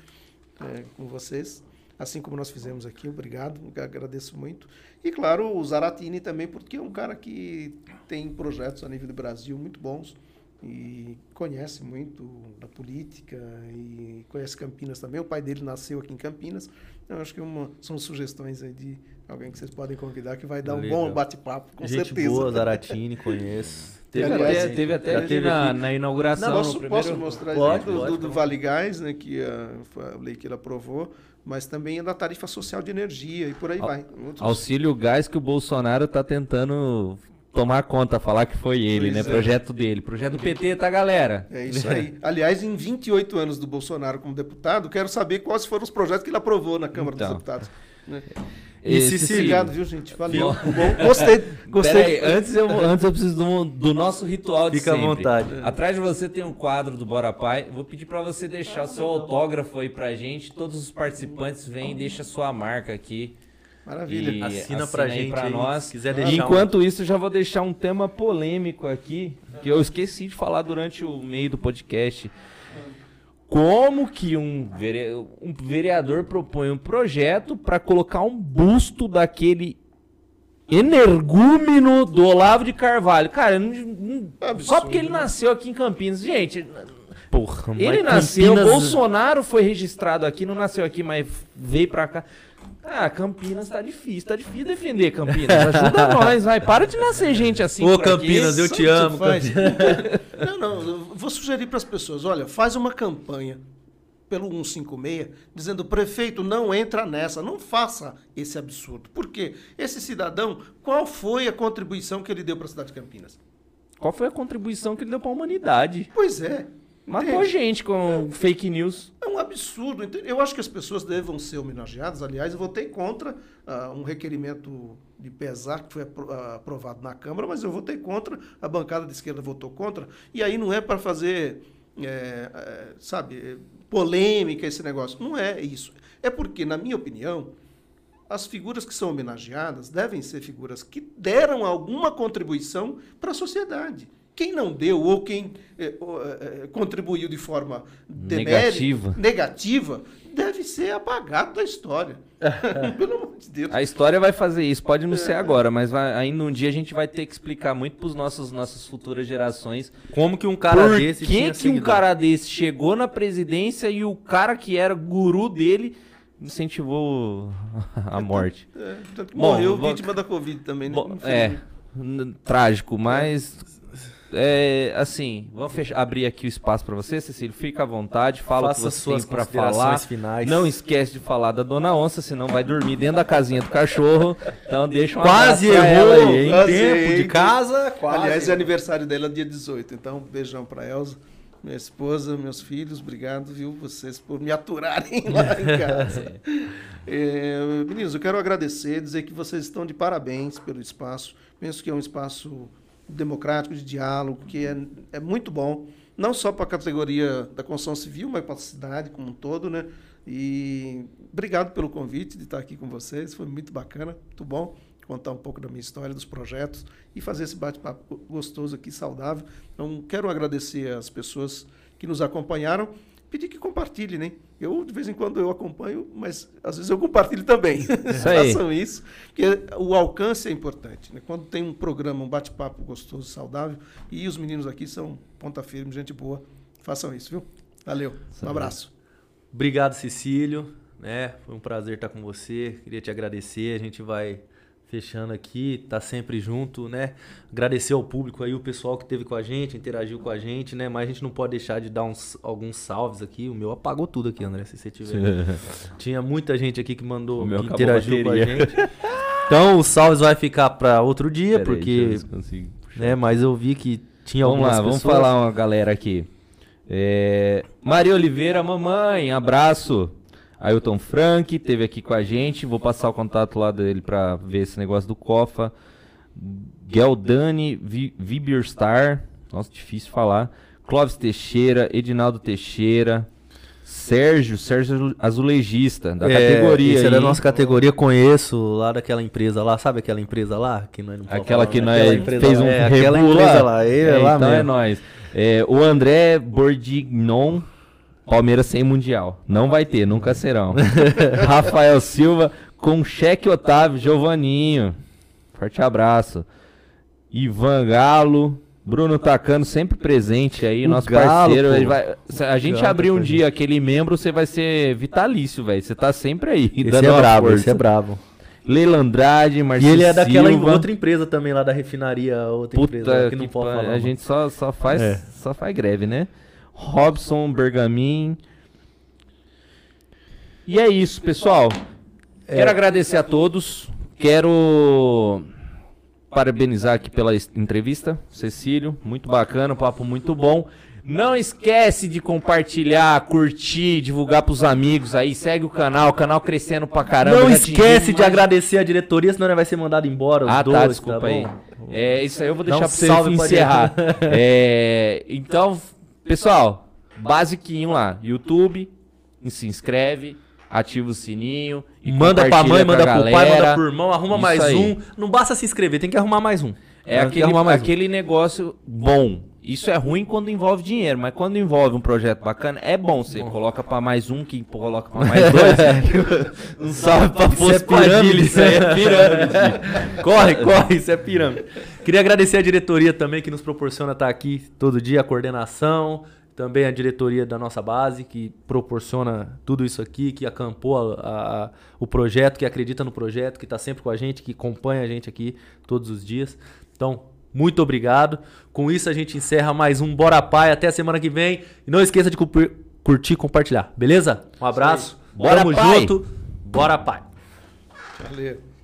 é, com vocês, assim como nós fizemos aqui, obrigado, agradeço muito. E claro, o Zaratini também, porque é um cara que tem projetos a nível do Brasil muito bons, e conhece muito da política e conhece Campinas também. O pai dele nasceu aqui em Campinas. Então, acho que uma, são sugestões aí de alguém que vocês podem convidar que vai dar Legal. um bom bate-papo, com Gente certeza. Boa, Zaratini, conheço. Teve, aliás, até, teve até ali teve na, na inauguração. Não, posso, primeiro... posso mostrar pode, aí do, pode, do, do Vale Gás, né, que a, a lei que ele aprovou, mas também é da tarifa social de energia e por aí Al, vai. Outros... Auxílio gás que o Bolsonaro está tentando... tomar conta, falar que foi ele, pois né? É. Projeto dele. Projeto do P T, tá, galera? É isso aí. Aliás, em vinte e oito anos do Bolsonaro como deputado, quero saber quais foram os projetos que ele aprovou na Câmara então. dos Deputados. Né? E, e Cecílio. Obrigado, viu, gente? Valeu. Bom, gostei. gostei. Peraí, antes, eu, antes eu preciso do, do nosso ritual de Fica sempre. Fica à vontade. Atrás de você tem um quadro do Bora Pai. Vou pedir para você deixar o seu autógrafo aí pra gente. Todos os participantes vêm e deixam a sua marca aqui. Maravilha. E assina, assina pra gente, pra nós. Quiser e enquanto um... isso, já vou deixar um tema polêmico aqui, que eu esqueci de falar durante o meio do podcast. Como que um vereador, um vereador propõe um projeto para colocar um busto daquele energúmeno do Olavo de Carvalho? Cara, não, não, só porque ele nasceu aqui em Campinas. Gente... Porra, ele nasceu, Campinas... Bolsonaro foi registrado aqui, não nasceu aqui, mas veio pra cá... Ah, Campinas tá difícil, tá difícil defender Campinas, ajuda nós, vai, para de nascer gente assim. Ô Campinas, eu te amo. Não, não, eu vou sugerir para as pessoas, olha, faz uma campanha pelo cento e cinquenta e seis, dizendo o prefeito não entra nessa, não faça esse absurdo. Por quê? Esse cidadão, qual foi a contribuição que ele deu para a cidade de Campinas? Qual foi a contribuição que ele deu para a humanidade? Pois é. Matou é. gente com é. fake news. É um absurdo. Eu acho que as pessoas devam ser homenageadas. Aliás, eu votei contra uh, um requerimento de pesar que foi aprovado na Câmara, mas eu votei contra, a bancada de esquerda votou contra. E aí não é para fazer, é, é, sabe, polêmica esse negócio. Não é isso. É porque, na minha opinião, as figuras que são homenageadas devem ser figuras que deram alguma contribuição para a sociedade. Quem não deu ou quem eh, contribuiu de forma negativa. negativa deve ser apagado da história. Pelo amor de Deus. A história vai fazer isso, pode não ser é. agora, mas vai, ainda um dia a gente vai ter que explicar muito para as nossas, nossas futuras gerações como que um cara Por desse que, que um cara desse chegou na presidência e o cara que era guru dele incentivou a morte. É, é, tanto que Bom, morreu vou... vítima da Covid também, né? Bom, é, trágico, mas... É. É, assim, vamos fechar, abrir aqui o espaço para você, Cecílio, fica à vontade, fala Faça o que você suas tem para falar, finais. Não esquece de falar da Dona Onça, senão vai dormir dentro da casinha do cachorro, então deixa uma Quase errou, aí, hein? Quase tempo hein? de casa, quase. Aliás, é aniversário dela dia dezoito, então um beijão para Elza, minha esposa, meus filhos, obrigado, viu, vocês por me aturarem lá em casa. é, meninos, eu quero agradecer, dizer que vocês estão de parabéns pelo espaço, penso que é um espaço... democrático, de diálogo, que é, é muito bom, não só para a categoria da construção civil, mas para a cidade como um todo, né? E obrigado pelo convite de estar aqui com vocês, foi muito bacana, muito bom contar um pouco da minha história, dos projetos e fazer esse bate-papo gostoso aqui, saudável. Então, quero agradecer às pessoas que nos acompanharam, pedir que compartilhem, né? Eu, de vez em quando, eu acompanho, mas às vezes eu compartilho também. Façam isso, porque o alcance é importante, né? Quando tem um programa, um bate-papo gostoso, saudável, e os meninos aqui são ponta firme, gente boa, façam isso, viu? Valeu, um abraço. Obrigado, Cecílio, né? Foi um prazer estar com você, queria te agradecer, a gente vai... fechando aqui, tá sempre junto, né? Agradecer ao público aí, o pessoal que teve com a gente, interagiu com a gente, né? Mas a gente não pode deixar de dar uns, alguns salves aqui. O meu apagou tudo aqui, André, se você tiver. Né? Tinha muita gente aqui que mandou, que interagiu com a gente. Então, os salves vai ficar para outro dia, Pera porque... Aí, né? Mas eu vi que Tinha vamos lá, pessoas. Vamos falar uma galera aqui. É... Maria Oliveira, mamãe, abraço. Ailton Frank esteve aqui com a gente. Vou passar o contato lá dele para ver esse negócio do Cofa. Geldani Viberstar. Nossa, difícil falar. Clóvis Teixeira, Edinaldo Teixeira. Sérgio, Sérgio Azulejista, da é, categoria. Isso é da nossa categoria, conheço lá daquela empresa lá, sabe aquela empresa lá? Que nós não aquela falar, que nós né? fez lá, um é, aquela empresa lá, ele é, é lá então mesmo. É nóis. É, o André Bordignon, Palmeiras sem Mundial. Não vai ter, nunca serão. Rafael Silva, com cheque Otávio, Giovaninho. Forte abraço. Ivan Galo. Bruno Tacano sempre presente aí, o nosso Galo, parceiro. Ele vai, a gente Galo, abrir um gente. dia aquele membro, você vai ser vitalício, velho. Você tá sempre aí. Esse é brabo, força. Esse é brabo. Leila Andrade, Marcinho. E ele é daquela Silva. outra empresa também lá da refinaria, outra Puta empresa que não que pode falar. A mano. gente só, só, faz, é. só faz greve, né? Robson, Bergamin. E é isso, pessoal. É. Quero agradecer a todos. Quero... parabenizar aqui pela entrevista, Cecílio, muito bacana, um papo muito bom. Não esquece de compartilhar, curtir, divulgar pros amigos aí, segue o canal, o canal crescendo pra caramba. Não esquece de mais... agradecer a diretoria, senão ele vai ser mandado embora os ah, dois, tá, desculpa tá aí. É, isso aí eu vou deixar Dá um pro salve pra encerrar. É, então, pessoal, basiquinho lá, YouTube, se inscreve. Ativa o sininho. E manda pra mãe, manda pro pai, manda pro irmão, arruma mais um. Não basta se inscrever, tem que arrumar mais um. É aquele, mais aquele um. negócio bom. Isso é ruim quando envolve dinheiro, mas quando envolve um projeto bacana, é bom. Você bom. coloca pra mais um, que coloca pra mais dois. Um salve pra você. Pirâmide, isso aí é pirâmide. Corre, corre, isso é pirâmide. Queria agradecer a diretoria também que nos proporciona estar aqui todo dia, a coordenação. Também a diretoria da nossa base, que proporciona tudo isso aqui, que acampou a, a, o projeto, que acredita no projeto, que está sempre com a gente, que acompanha a gente aqui todos os dias. Então, muito obrigado. Com isso, a gente encerra mais um Bora Pai. Até a semana que vem. E não esqueça de curtir e compartilhar, beleza? Um abraço. Bora Pai. Tamo junto. Bora Pai. Valeu.